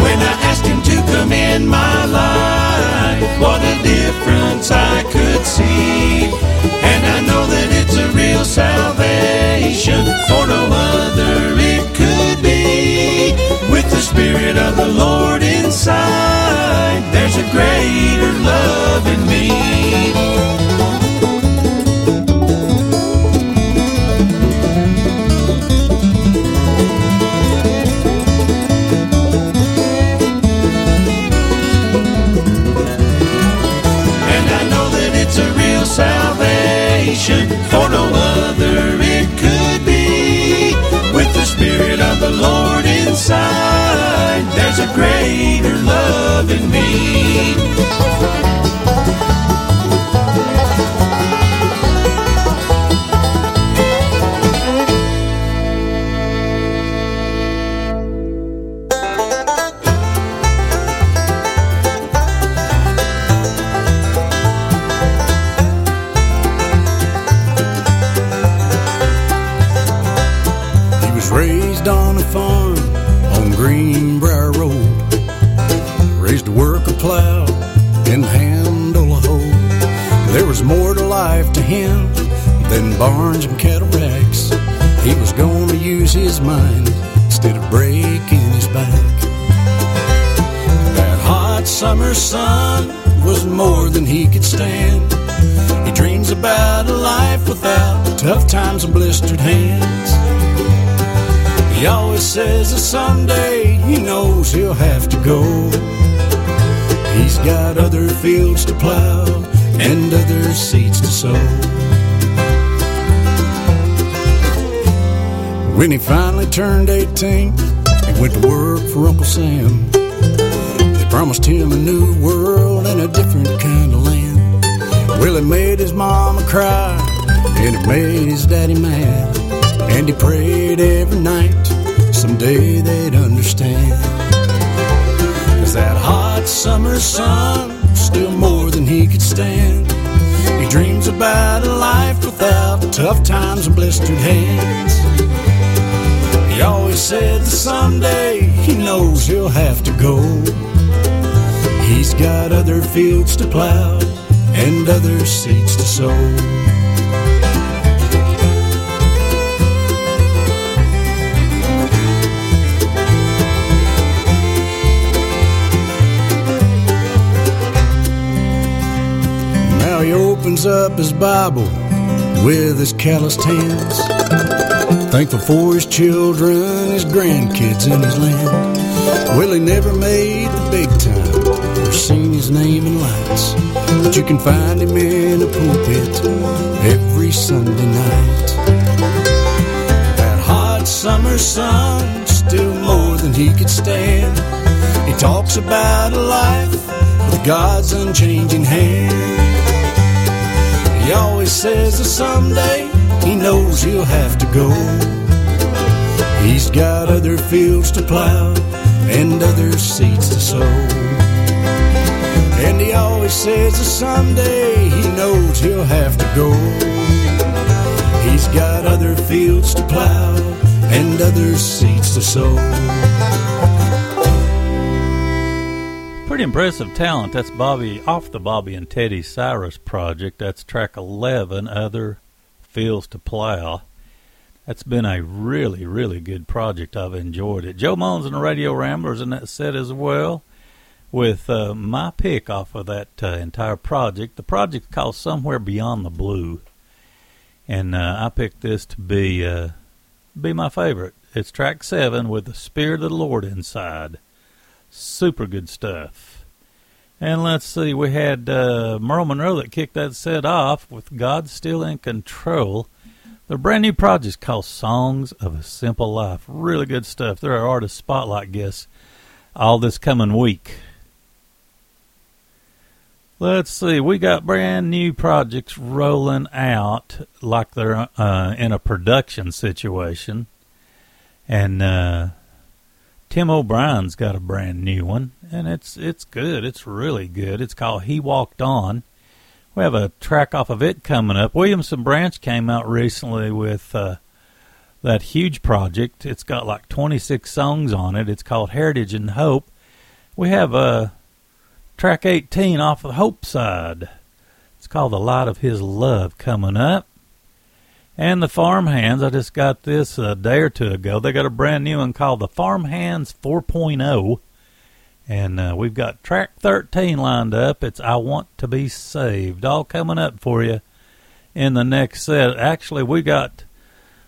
When I asked Him to come in my life, what a difference I could see. And I know that it's a real salvation, for no other it could be. With the Spirit of the Lord inside, there's a greater love in me. For no other it could be. With the Spirit of the Lord inside, there's a greater love in me. Barns and cataracts, he was going to use his mind instead of breaking his back. That hot summer sun was more than he could stand. He dreams about a life without tough times and blistered hands. He always says that someday he knows he'll have to go. He's got other fields to plow and other seeds to sow. When he finally turned 18 and went to work for Uncle Sam, they promised him a new world and a different kind of land. Well, it made his mama cry and it made his daddy mad, and he prayed every night someday they'd understand. 'Cause that hot summer sun, still more than he could stand. He dreams about a life without tough times and blistered hands. He always said that someday he knows he'll have to go. He's got other fields to plow and other seeds to sow. He opens up his Bible with his calloused hands, thankful for his children, his grandkids, and his land. Well, he never made the big time or seen his name in lights, but you can find him in a pulpit every Sunday night. That hot summer sun, still more than he could stand. He talks about a life with God's unchanging hand. He always says that someday he knows he'll have to go. He's got other fields to plow and other seeds to sow. And he always says that someday he knows he'll have to go. He's got other fields to plow and other seeds to sow. Pretty impressive talent. That's Bobby off the Bobby and Teddy Cyrus project. That's track 11, Other Fields to Plow. That's been a really, really good project. I've enjoyed it. Joe Mullins and the Radio Ramblers in that set as well, with my pick off of that entire project. The project's called Somewhere Beyond the Blue, and I picked this to be my favorite. It's track 7 with the Spirit of the Lord inside. Super good stuff. And let's see, we had Merle Monroe that kicked that set off with God Still in Control. The brand new project called Songs of a Simple Life. Really good stuff. There are artist spotlight guests all this coming week. Let's see, we got brand new projects rolling out like they're in a production situation. And Tim O'Brien's got a brand new one, and it's good. It's really good. It's called He Walked On. We have a track off of it coming up. Williamson Branch came out recently with that huge project. It's got like 26 songs on it. It's called Heritage and Hope. We have a track 18 off of Hope Side. It's called The Light of His Love coming up. And the Farm Hands, I just got this a day or two ago. They got a brand new one called the Farm Hands 4.0. And we've got track 13 lined up. It's I Want to Be Saved. All coming up for you in the next set. Actually, we got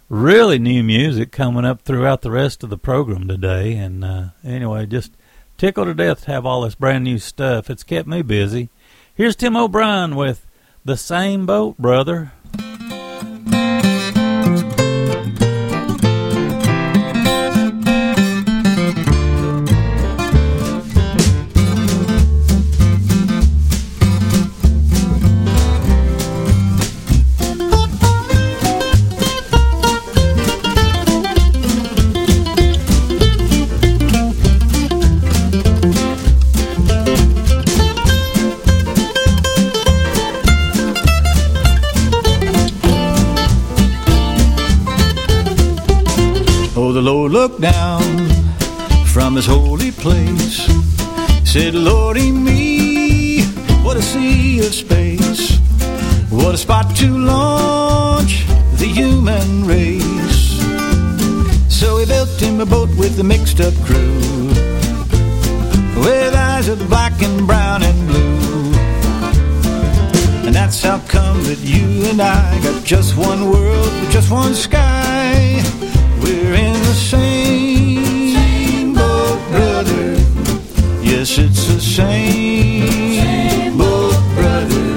really new music coming up throughout the rest of the program today. And anyway, just tickled to death to have all this brand new stuff. It's kept me busy. Here's Tim O'Brien with The Same Boat, Brother. Looked down from his holy place, said, Lord, in me, what a sea of space, what a spot to launch the human race. So he built him a boat with a mixed up crew, with eyes of black and brown and blue. And that's how come that you and I got just one world, just one sky. We're in the same boat, brother. Yes, it's the same boat, brother.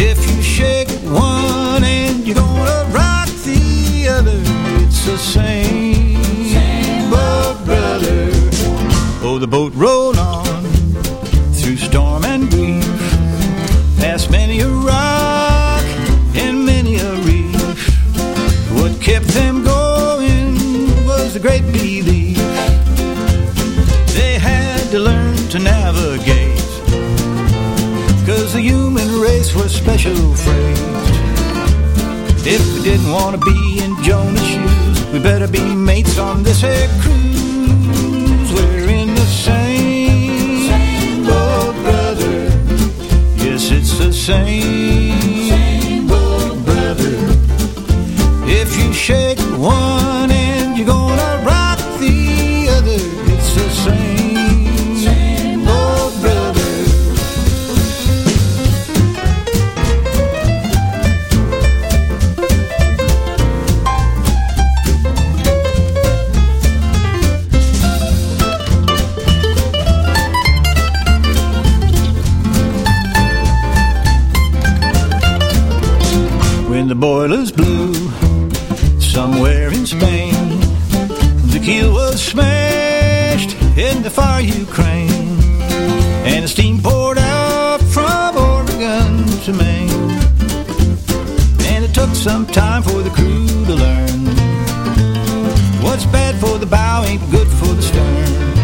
If you shake one and you're gonna rock the other, it's the same boat, brother. Oh, the boat rolled on through storm and grief, past many a rock and many a reef. What kept them going? A great belief they had to learn to navigate, cause the human race was special freight. If we didn't want to be in Jonah's shoes, we better be mates on this here cruise. We're in the same boat, brother. Yes, it's the same boat, brother. If you shake one end, you're gonna rock the other, it's the same old brother. When the boilers blew somewhere in Spain, keel was smashed in the far Ukraine, and the steam poured out from Oregon to Maine. And it took some time for the crew to learn, what's bad for the bow ain't good for the stern.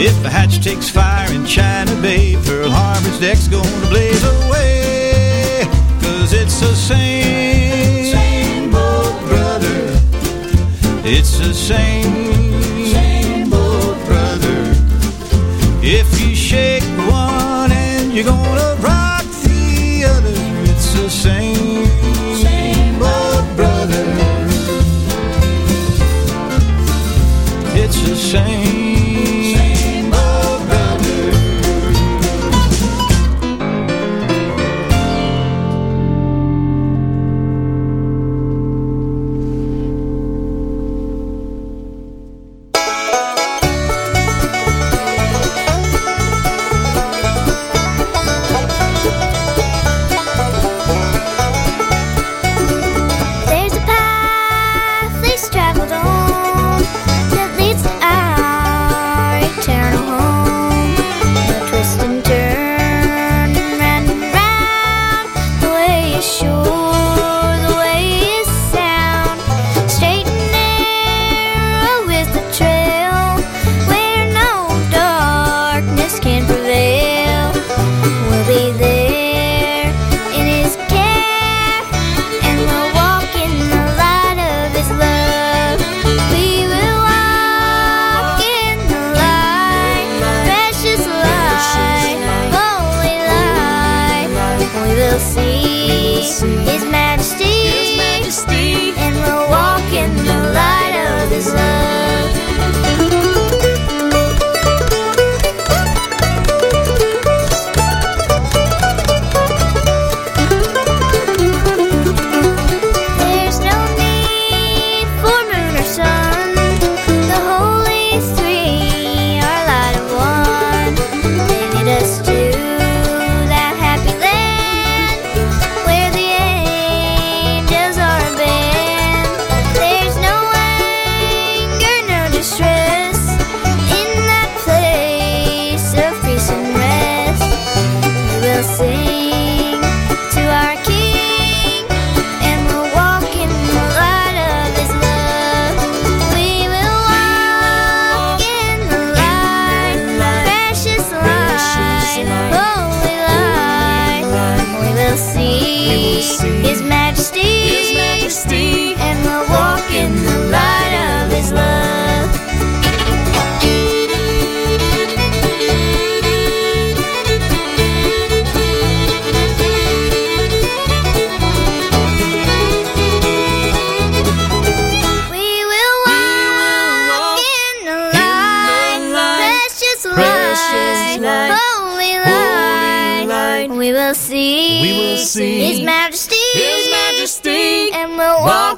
If the hatch takes fire in China Bay, Pearl Harbor's deck's gonna blaze away, cause it's the same boat, brother. It's the same boat, brother. If you shake one and you're gonna rock the other, it's the same. the same old brother. There's a path they traveled on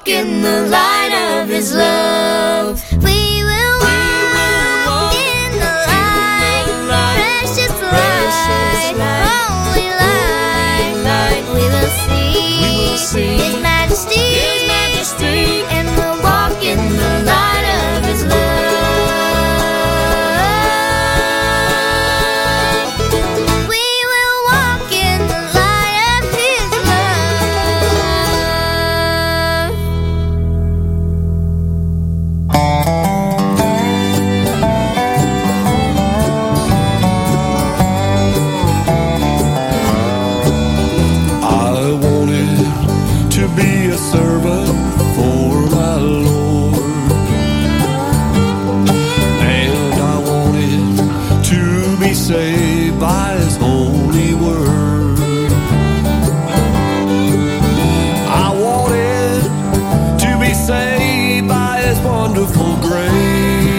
in the light of his love. We will walk in the light, precious light, holy light. We will see His majesty, and we'll walk in the light of his love. We will walk in the light of his love. Saved by His holy word. I wanted to be saved by His wonderful grace.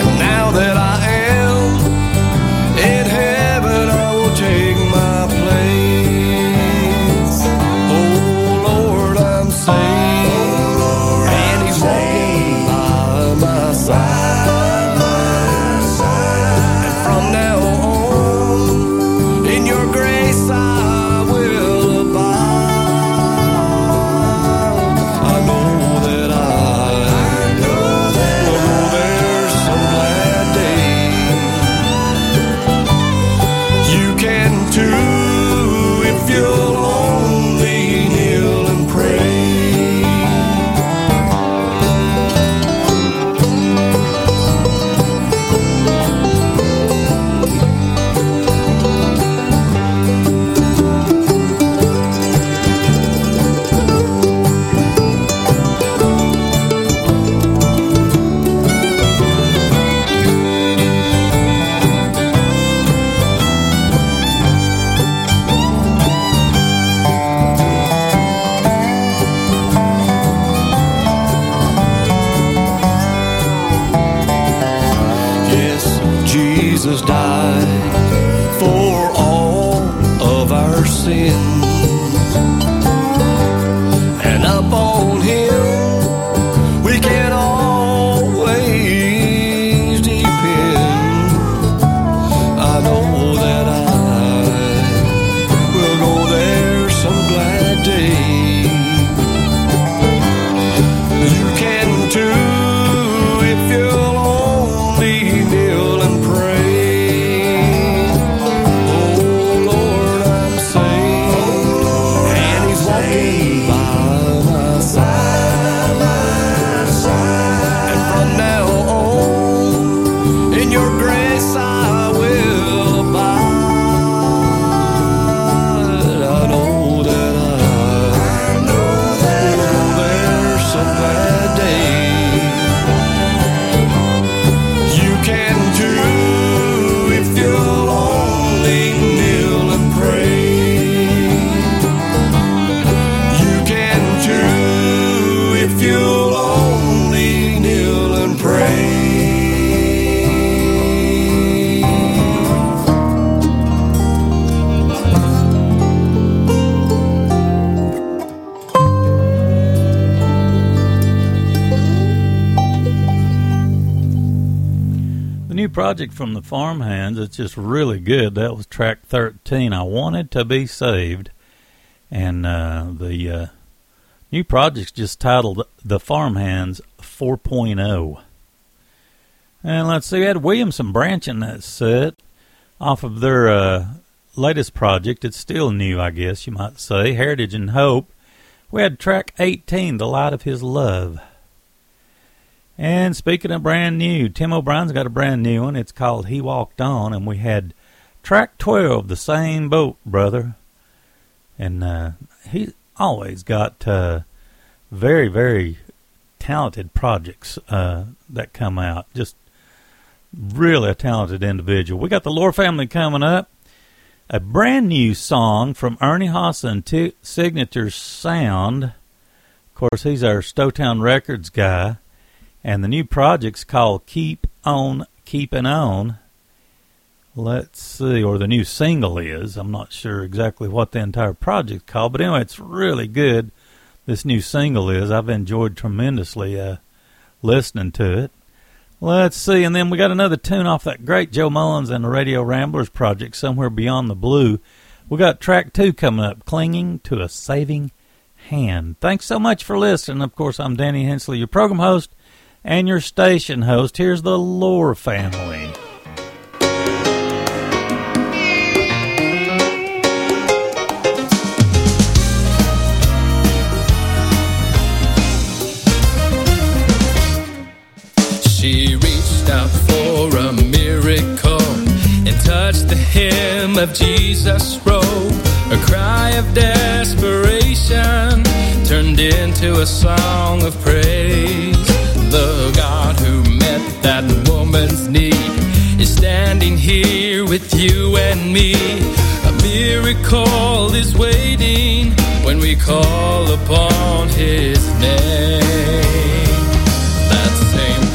And now that I am in heaven, I will take my place. Oh Lord, I'm saved, and He's walking by my side. Day. project from the Farm Hands. It's just really good. That was track 13, I Wanted to Be Saved. And the new project's just titled The Farm Hands 4.0. And let's see, we had Williamson Branch in that set off of their latest project. It's still new, I guess you might say, Heritage and Hope. We had track 18, The Light of His Love. And speaking of brand new, Tim O'Brien's got a brand new one. It's called He Walked On, and we had track 12, The Same Boat, Brother. And he's always got very, very talented projects that come out. Just really a talented individual. We got the Lore family coming up. A brand new song from Ernie Haase and Signature Sound. Of course, he's our Stowtown Records guy. And the new project's called Keep On Keepin' On. Let's see, or the new single is. I'm not sure exactly what the entire project's called. But anyway, it's really good. This new single is. I've enjoyed tremendously listening to it. Let's see, and then we got another tune off that great Joe Mullins and the Radio Ramblers project, Somewhere Beyond the Blue. We got track 2 coming up, Clinging to a Saving Hand. Thanks so much for listening. Of course, I'm Danny Hensley, your program host and your station host. Here's the Lore family. She reached out for a miracle and touched the hem of Jesus' robe. A cry of desperation turned into a song of praise. The God who met that woman's need is standing here with you and me. A miracle is waiting when we call upon His name. That same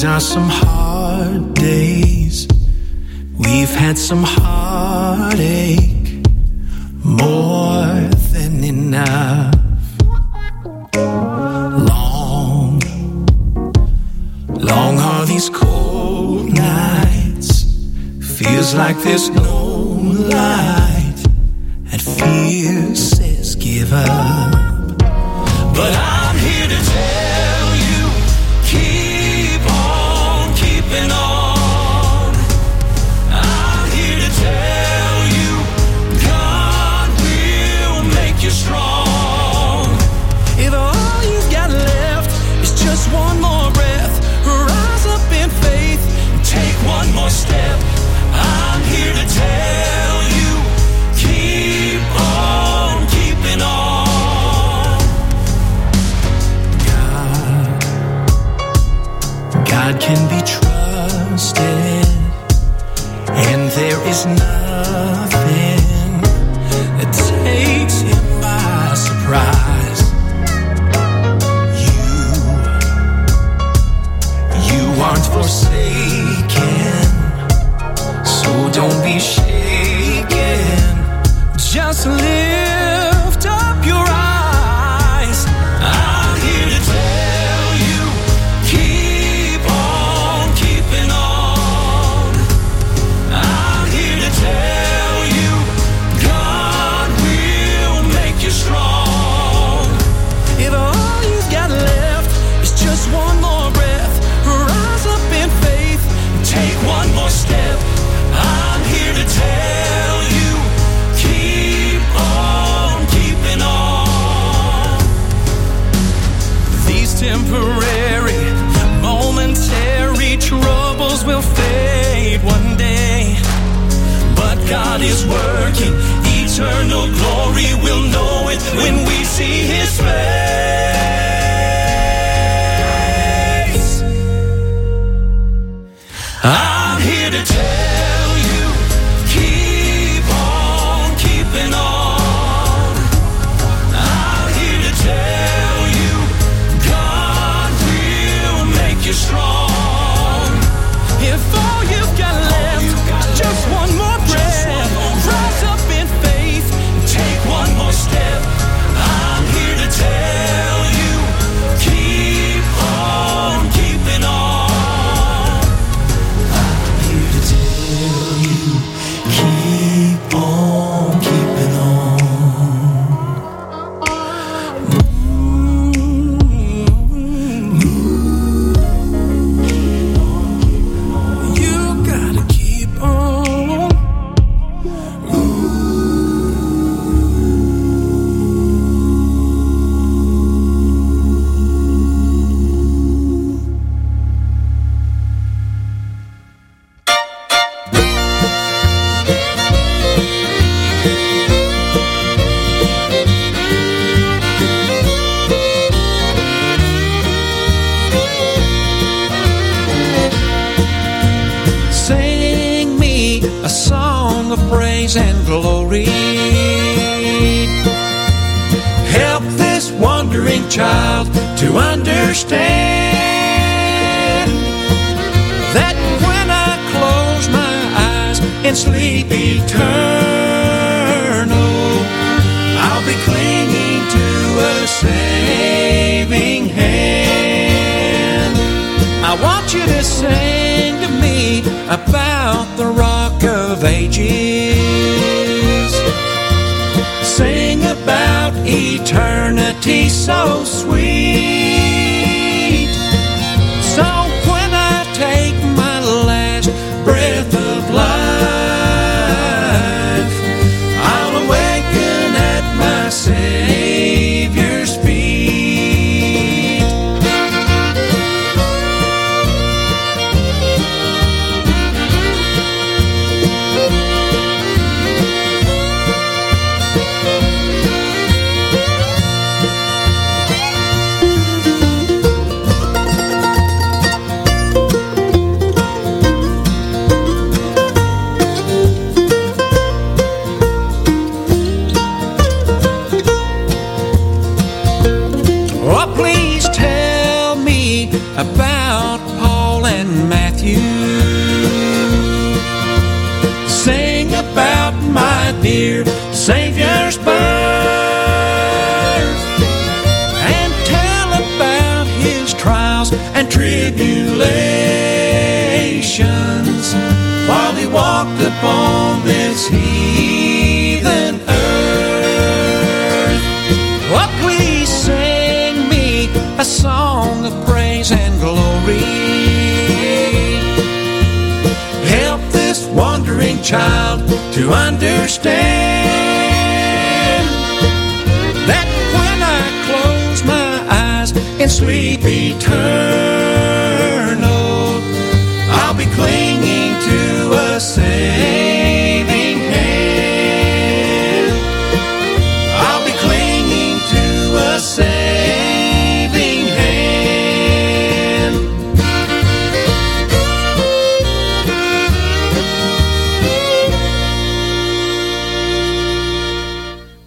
These are some hard days. We've had some heartache, more than enough. Long, long are these cold nights. Feels like there's no light, and fear says give up. But I'm here to tell you, keep on keeping on. Strong. If all you've got left is just one more breath, rise up in faith and take one more step. I'm here to tell you, keep on keeping on. God can be trusted, and there is nothing that takes him by surprise. You aren't forsaken, so don't be shaken. Just lift up your eyes. I'm here to tell you, keep on keeping on. I'm here to tell you, God will make you strong. If all you've got left is just one more breath, rise up in faith and take one more step. I'm here to tell you, keep on keeping on. These temporary, momentary troubles will fade one day, but God is working. Eternal glory, we'll know it when we see His face. I'm here to tell you, keep on keeping on. I'm here to tell you, God will make you strong. If all you've got left is just one more breath, rise up in faith and take one more step. I'm here to tell you, keep on keeping on. I'm here to tell you, keep on keeping on. You gotta keep on. Sing me a song of praise and glory. Help this wandering child to understand that when I close my eyes in sleep eternal, I'll be clinging to a saving hand. I want you to sing to me about the Rock of Ages. Sing about eternity so sweet. So when I take my last breath of life, I'll awaken at my Savior's feet. child to understand that when I close my eyes in sleep eternal, I'll be clinging to a saving hand. I'll be clinging to a saving hand.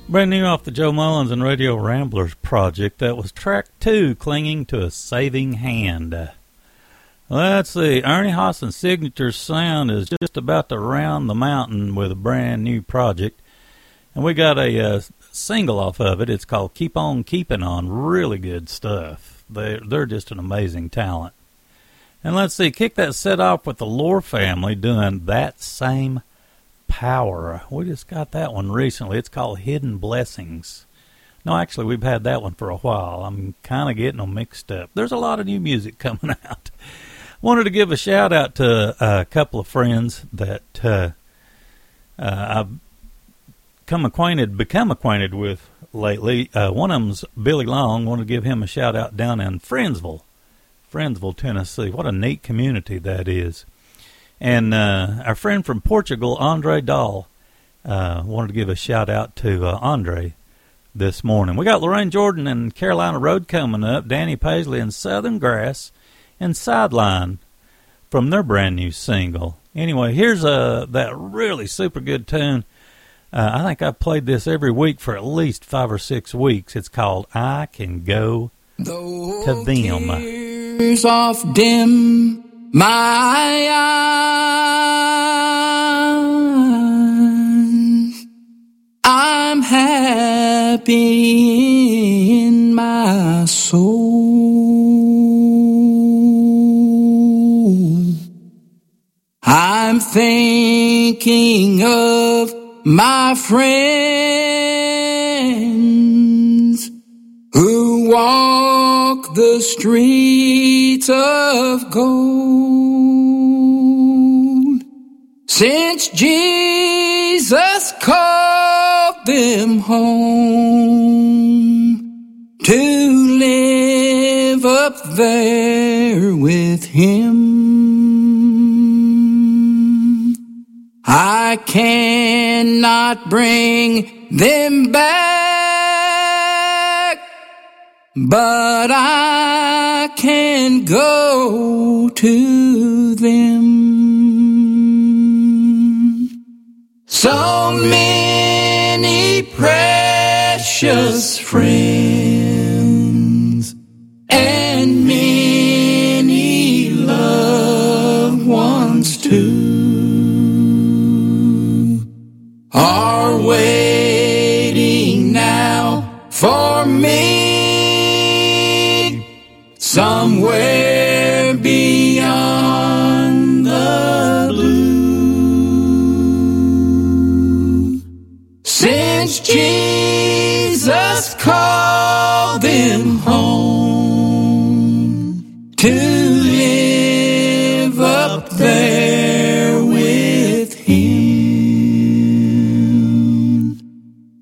Brand new off the Joe Mullins and Radio Ramblers project, that was track 2, Clinging to a Saving Hand. Let's see, Ernie Haase and Signature Sound is just about to round the mountain with a brand new project. And we got a single off of it. It's called Keep On Keepin' On. Really good stuff. They're just an amazing talent. And let's see, kick that set off with the Lore Family doing That Same Power. We just got that one recently. It's called Hidden Blessings. No, actually, we've had that one for a while. I'm kind of getting them mixed up. There's a lot of new music coming out. Wanted to give a shout out to a couple of friends that I've become acquainted with lately. One of them's Billy Long. Want to give him a shout out down in Friendsville, Tennessee. What a neat community that is. And our friend from Portugal, Andre Dahl, wanted to give a shout out to Andre this morning. We got Lorraine Jordan and Carolina Road coming up, Danny Paisley and Southern Grass, and Sideline from their brand new single. Anyway, here's that really super good tune. I think I've played this every week for at least 5 or 6 weeks. It's called I Can Go to Them. Tears off dim my eyes, I'm happy in my soul, I'm thinking of my friends who walk the streets of gold, since Jesus called them home to live up there with him. I cannot bring them back, but I can go to them. So many precious friends and many loved ones too are waiting now for me somewhere beyond the blue. Since Jesus called them home to live up there with him,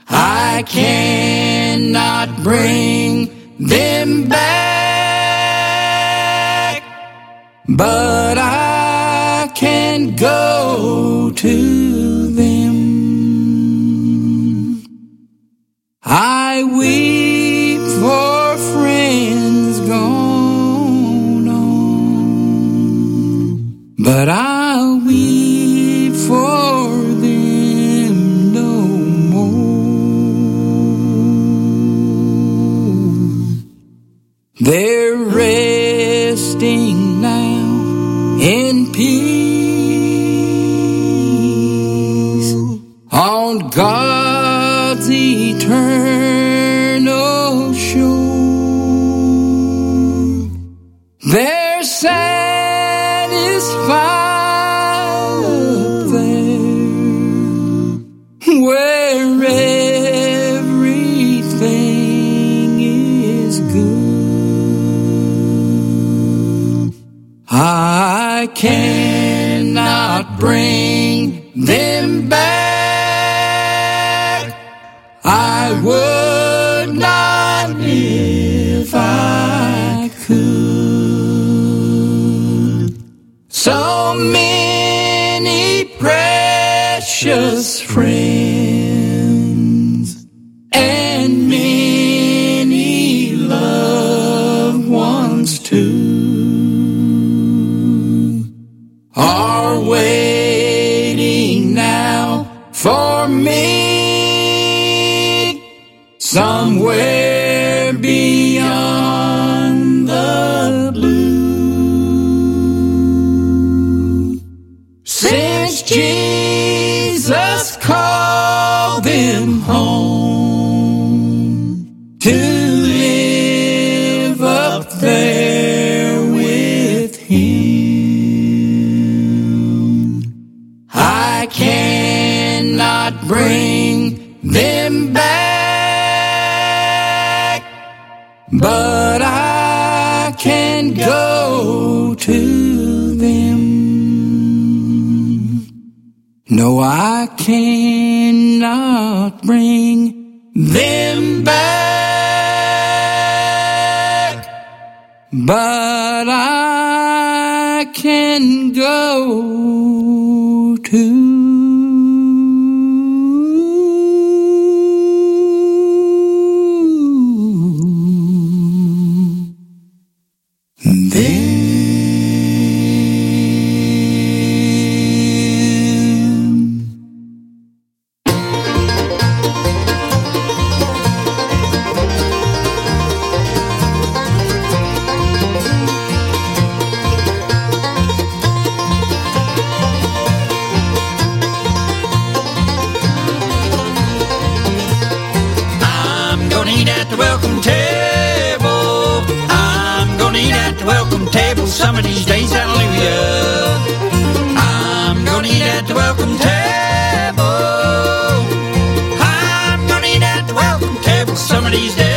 I cannot bring them back, but I can go to them. I weep for friends gone on, but I'll weep for them no more. They're resting now in peace on God's eternal shore. They're satisfied up there where everything is good. I cannot bring them back. I would not if I could. So many precious friends and many loved ones too are waiting now for me somewhere beyond the blue. Since Jesus called them home to live up there with Him, I cannot bring them back, but I can go to them. No, I cannot bring them back, but I can go to them. Some of these days, hallelujah, I'm gonna eat at the welcome table. I'm gonna eat at the welcome table some of these days.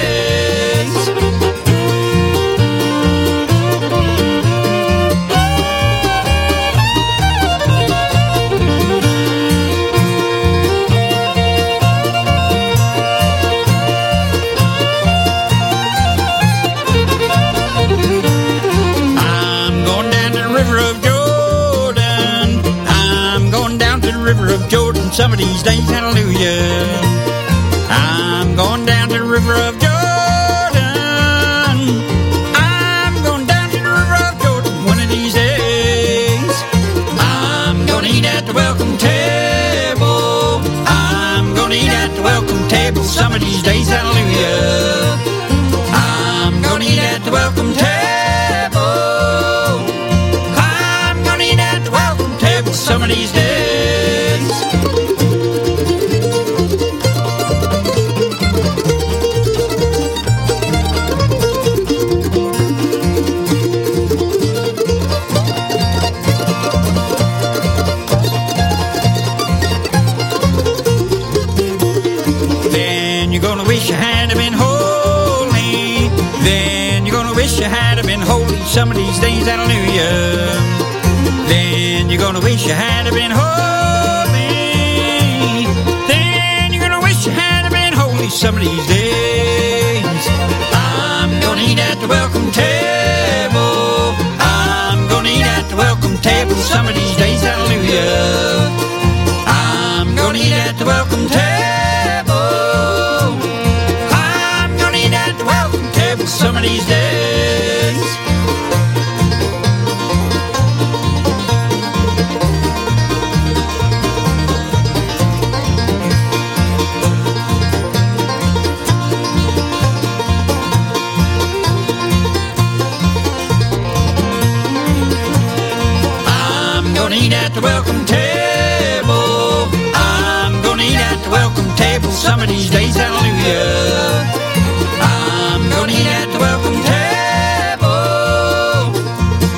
Some of these days, hallelujah, I'm going down to the river of Jordan. I'm going down to the river of Jordan one of these days. I'm going to eat at the welcome table. I'm going to eat at the welcome table some of these days, hallelujah, I'm going to eat at the welcome table. I'm going to eat at the welcome table some of these days. Some of these days, hallelujah, then you're gonna wish you had been holy. Then you're gonna wish you had been holy some of these days. I'm gonna eat at the welcome table. I'm gonna eat at the welcome table some of these days, hallelujah, I'm gonna eat at the welcome table. I'm gonna eat at the welcome table some of these days. The welcome table. I'm gonna eat at the welcome table some of these days, hallelujah, I'm gonna eat at the welcome table.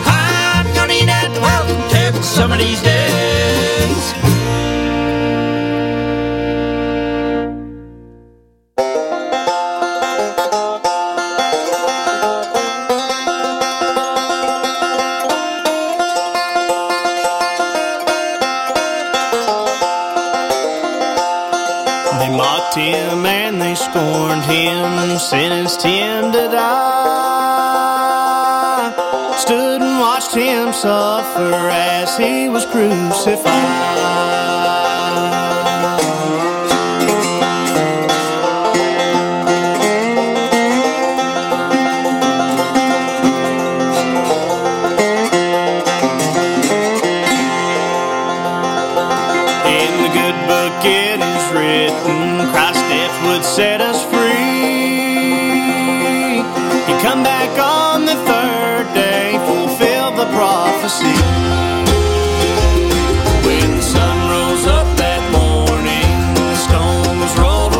I'm gonna eat at the welcome table some of these days. Tim and they scorned him, sentenced him to die. Stood and watched him suffer as he was crucified. Set us free. He come back on the third day, fulfill the prophecy. When the sun rose up that morning, the stone was rolled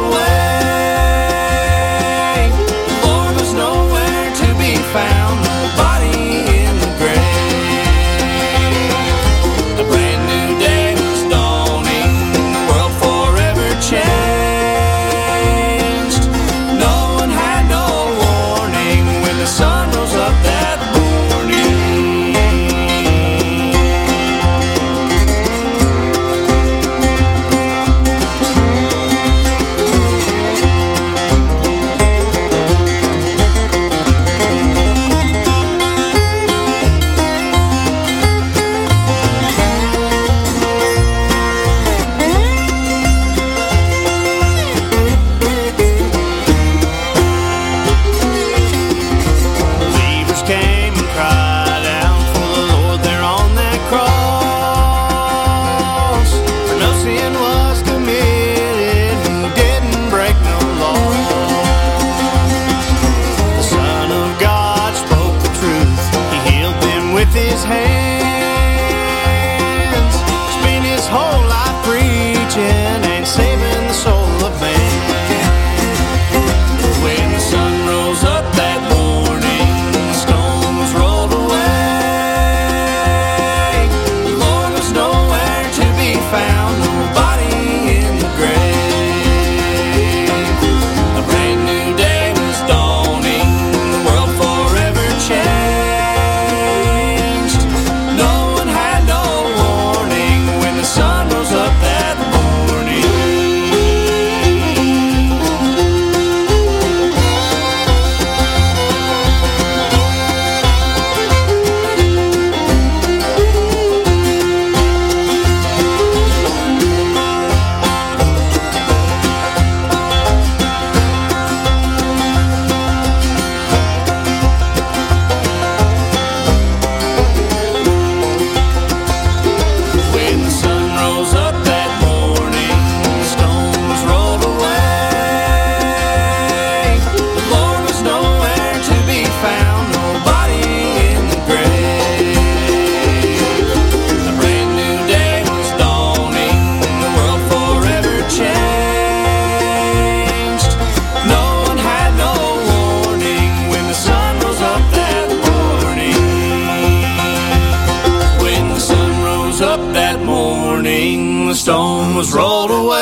away.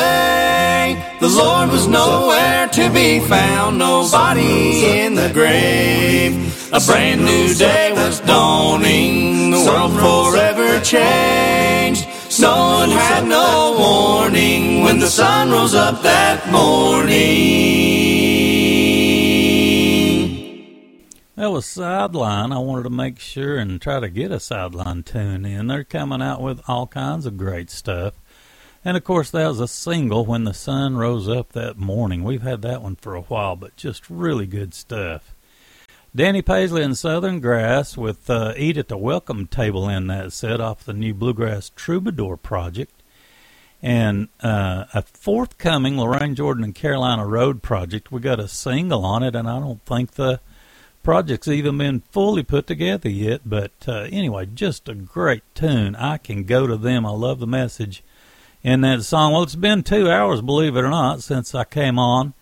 The Lord was nowhere to be found, the body in the grave. A brand new day was dawning, the world forever changed. Sideline. I wanted to make sure and try to get a Sideline tune in. They're coming out with all kinds of great stuff. And, of course, that was a single, When the Sun Rose Up That Morning. We've had that one for a while, but just really good stuff. Danny Paisley and Southern Grass with Eat at the Welcome Table in that set off the new Bluegrass Troubadour project. And a forthcoming Lorraine Jordan and Carolina Road project. We got a single on it, and I don't think the project's even been fully put together yet, but anyway, just a great tune. I can go to them. I love the message in that song. Well, it's been 2 hours, believe it or not, since I came on,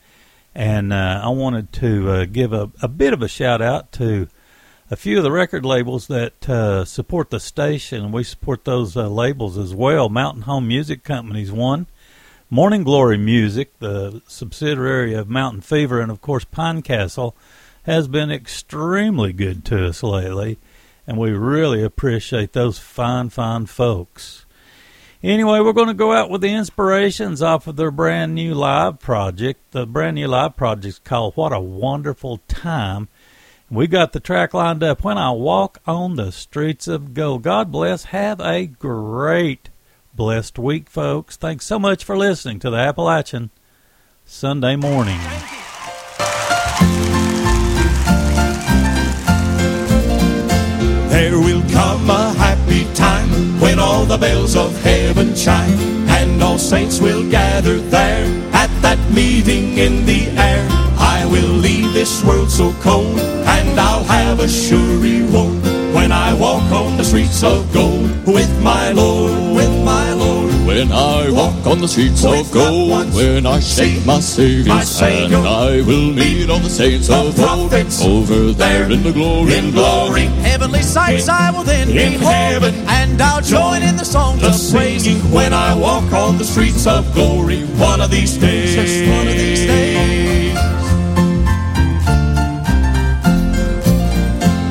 and I wanted to give a bit of a shout out to a few of the record labels that support the station. We support those labels as well. Mountain Home Music Company's one, Morning Glory Music, the subsidiary of Mountain Fever, and of course Pinecastle has been extremely good to us lately, and we really appreciate those fine, fine folks. Anyway, we're going to go out with the Inspirations off of their brand new live project. The brand new live project's called What a Wonderful Time. We got the track lined up, When I Walk on the Streets of Gold. God bless. Have a great, blessed week, folks. Thanks so much for listening to the Appalachian Sunday Morning. There will come a happy time when all the bells of heaven chime, and all saints will gather there at that meeting in the air. I will leave this world so cold, and I'll have a sure reward when I walk on the streets of gold with my Lord, with my Lord. When I walk on the streets of gold, when I shake my Savior's hand, I will meet all the saints of old over there in the glory, in glory. Heavenly sights I will then behold, and I'll join in the songs of praise when I walk on the streets of glory. One of these days, just one of these days,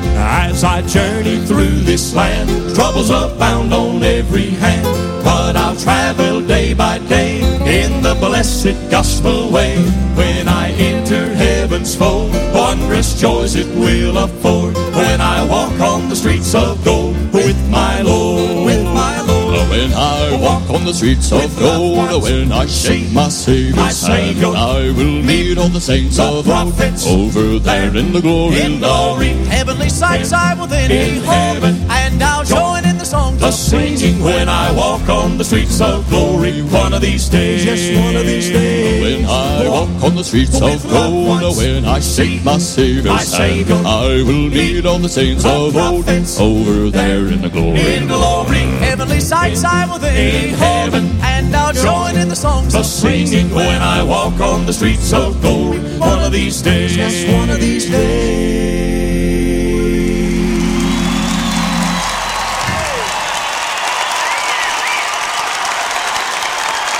as I journey through this land, troubles abound on every hand. But I'll travel day by day in the blessed gospel way. When I enter heaven's fold, wondrous joys it will afford, when I walk on the streets of gold with my Lord, with my Lord. When I walk on the streets of gold, when I shake my Savior's hand, I will meet all the saints of old over there in the glory, in glory. Heavenly sights I will then behold, and I'll join in the songs of singing when I walk on the streets of glory. One of these days, yes, one of these days, when I walk on the streets of gold, when I shake my Savior's hand, I will meet all the saints of old over there in the glory, in glory. Heavenly sights I will then behold, and I'll join in the songs of singing when I walk on the streets of gold. One of these days, yes, one of these days.